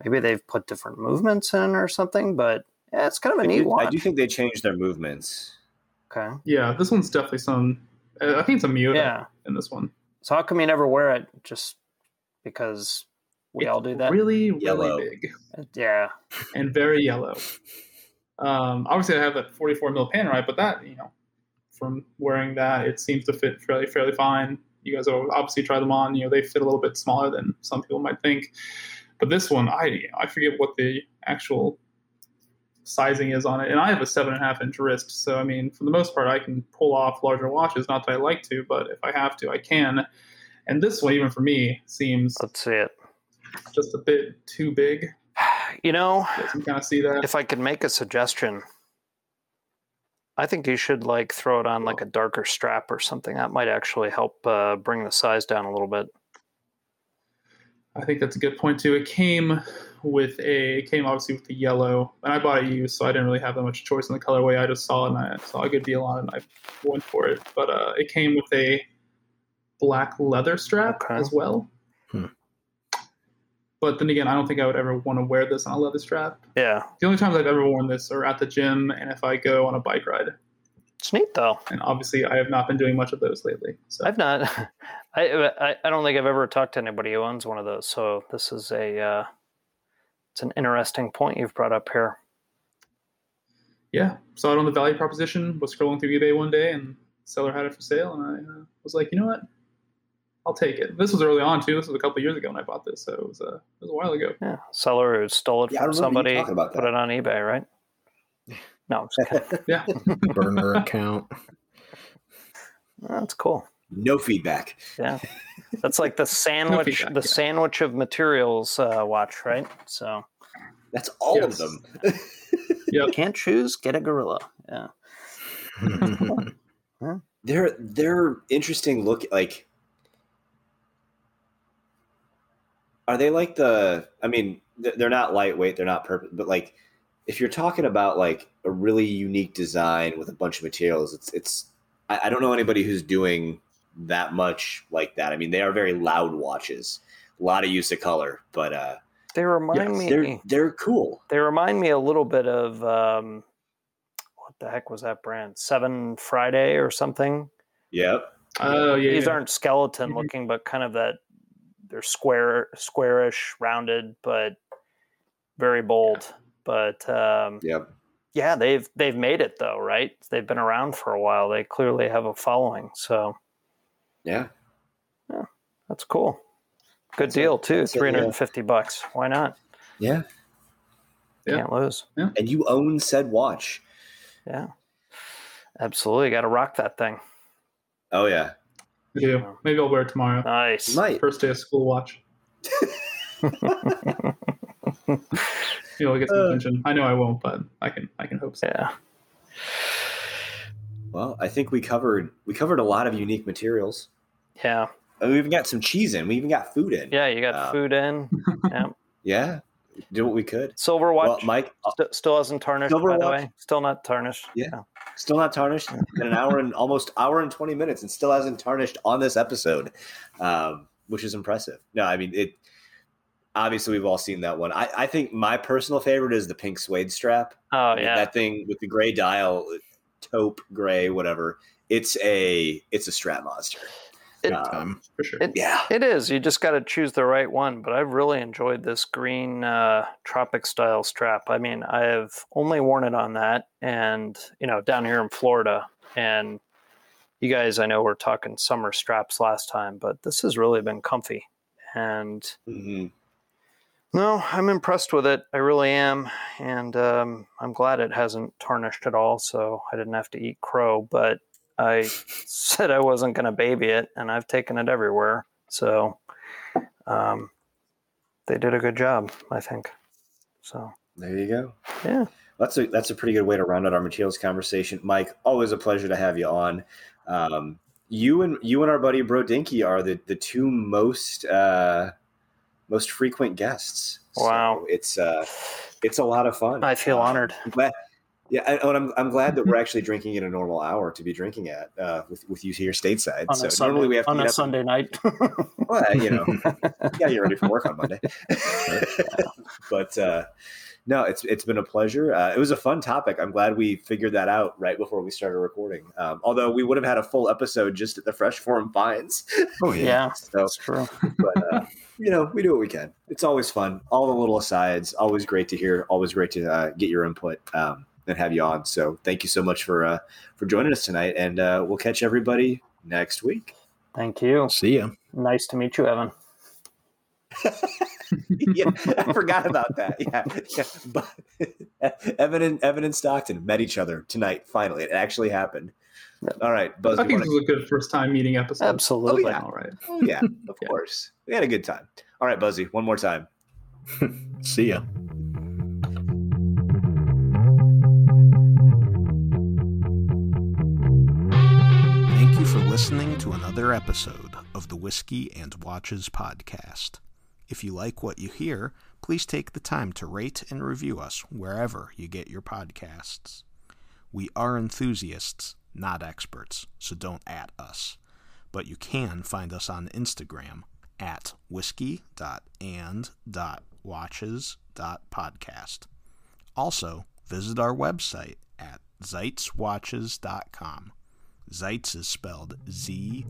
Maybe they've put different movements in or something, but it's kind of a neat watch. I do think they changed their movements. Okay. Yeah, this one's definitely I think it's a Miura in this one. So how come you never wear it? Just because we all do that? Really big. Yeah. And very yellow. Obviously, I have that 44mm Panerai, but that, you know, from wearing that, it seems to fit fairly fine. You guys will obviously try them on. You know, they fit a little bit smaller than some people might think. But this one, I forget what the actual sizing is on it. And I have a 7.5-inch wrist. So, I mean, for the most part, I can pull off larger watches. Not that I like to, but if I have to, I can. And this one, even for me, seems... Let's see it. Just a bit too big. You know, I can kind of see that. If I could make a suggestion, I think you should like throw it on like a darker strap or something. That might actually help bring the size down a little bit. I think that's a good point too. It came obviously with the yellow, and I bought it used, so I didn't really have that much choice in the colorway. I just saw it and I saw a good deal on it, and I went for it. But it came with a black leather strap as well. But then again, I don't think I would ever want to wear this on a leather strap. Yeah. The only times I've ever worn this are at the gym and if I go on a bike ride. It's neat, though. And obviously, I have not been doing much of those lately. So. I've not. I don't think I've ever talked to anybody who owns one of those. So this is it's an interesting point you've brought up here. Yeah. Saw it on the value proposition. Was scrolling through eBay one day and seller had it for sale. And I was like, you know what? I'll take it. This was early on, too. This was a couple of years ago when I bought this, so it was a while ago. Yeah, seller who stole it from somebody, put it on eBay, right? No, I'm just kidding. Yeah. Burner account. That's cool. No feedback. Yeah. That's like the sandwich sandwich of materials watch, right? So that's all of them. Yeah. Can't choose, get a Gorilla. Yeah. They're interesting look, like... Are they like they're not lightweight, they're not perfect, but like if you're talking about like a really unique design with a bunch of materials, I don't know anybody who's doing that much like that. I mean, they are very loud watches, a lot of use of color, but they remind me they're cool. They remind me a little bit of what the heck was that brand? Seven Friday or something. Yep. Oh yeah. These aren't skeleton looking, but kind of that. They're squarish, rounded, but very bold. Yeah. But they've made it though, right? They've been around for a while. They clearly have a following. So yeah, that's cool. Good deal too. $350. Why not? Yeah, can't lose. Yeah. And you own said watch. Yeah, absolutely. Got to rock that thing. Oh yeah. Yeah, maybe I'll wear it tomorrow. Nice. First day of school watch. I'll get some attention. I know I won't, but I can hope so. Yeah. Well, I think we covered a lot of unique materials. Yeah. And we even got some cheese in. We even got food in. Yeah, you got food in. Yeah. Yeah. Do what we could. Silver watch. Well, Mike still hasn't tarnished, by the way. Still not tarnished. Yeah. No. Still not tarnished. In an hour and almost hour and 20 minutes and still hasn't tarnished on this episode, which is impressive. No, I mean, it. Obviously, we've all seen that one. I think my personal favorite is the pink suede strap. Oh, yeah. That thing with the gray dial, taupe gray, whatever. It's a strap monster. For sure. It is. You just got to choose the right one. But I've really enjoyed this green tropic style strap. I mean, I have only worn it on that, and you know, down here in Florida. And you guys, I know we're talking summer straps last time, but this has really been comfy. And no, I'm impressed with it. I really am, and I'm glad it hasn't tarnished at all. So I didn't have to eat crow, but. I said I wasn't going to baby it, and I've taken it everywhere. So they did a good job, I think. So there you go. Yeah. That's a pretty good way to round out our materials conversation. Mike, always a pleasure to have you on. You and our buddy Bro Dinky are the two most frequent guests. Wow. So it's a lot of fun. I feel honored. Yeah, and I'm glad that we're actually drinking at a normal hour to be drinking at with you here stateside. So normally we have to on a Sunday night. Well, you know, yeah, you're ready for work on Monday. But no, it's been a pleasure. It was a fun topic. I'm glad we figured that out right before we started recording. Although we would have had a full episode just at the Fresh Form Finds. Oh yeah, so, that's true. But you know, we do what we can. It's always fun. All the little asides. Always great to hear. Always great to get your input and have you on. So thank you so much for joining us tonight, and we'll catch everybody next week. Thank you. See ya. Nice to meet you, Evan. Yeah, I forgot about that. Yeah. But Evan and Stockton met each other tonight. Finally, it actually happened. All right, Buzz. I think this was a good first time meeting episode. Absolutely. Oh, yeah. All right. Oh, yeah, of course. We had a good time. All right, Buzzy, one more time. See ya. Thank you for listening to another episode of the Whiskey and Watches podcast. If you like what you hear, please take the time to rate and review us wherever you get your podcasts. We are enthusiasts, not experts, so don't at us. But you can find us on Instagram at whiskey.and.watches.podcast. Also, visit our website at zeitzwatches.com. Zeitz is spelled Z-E-I.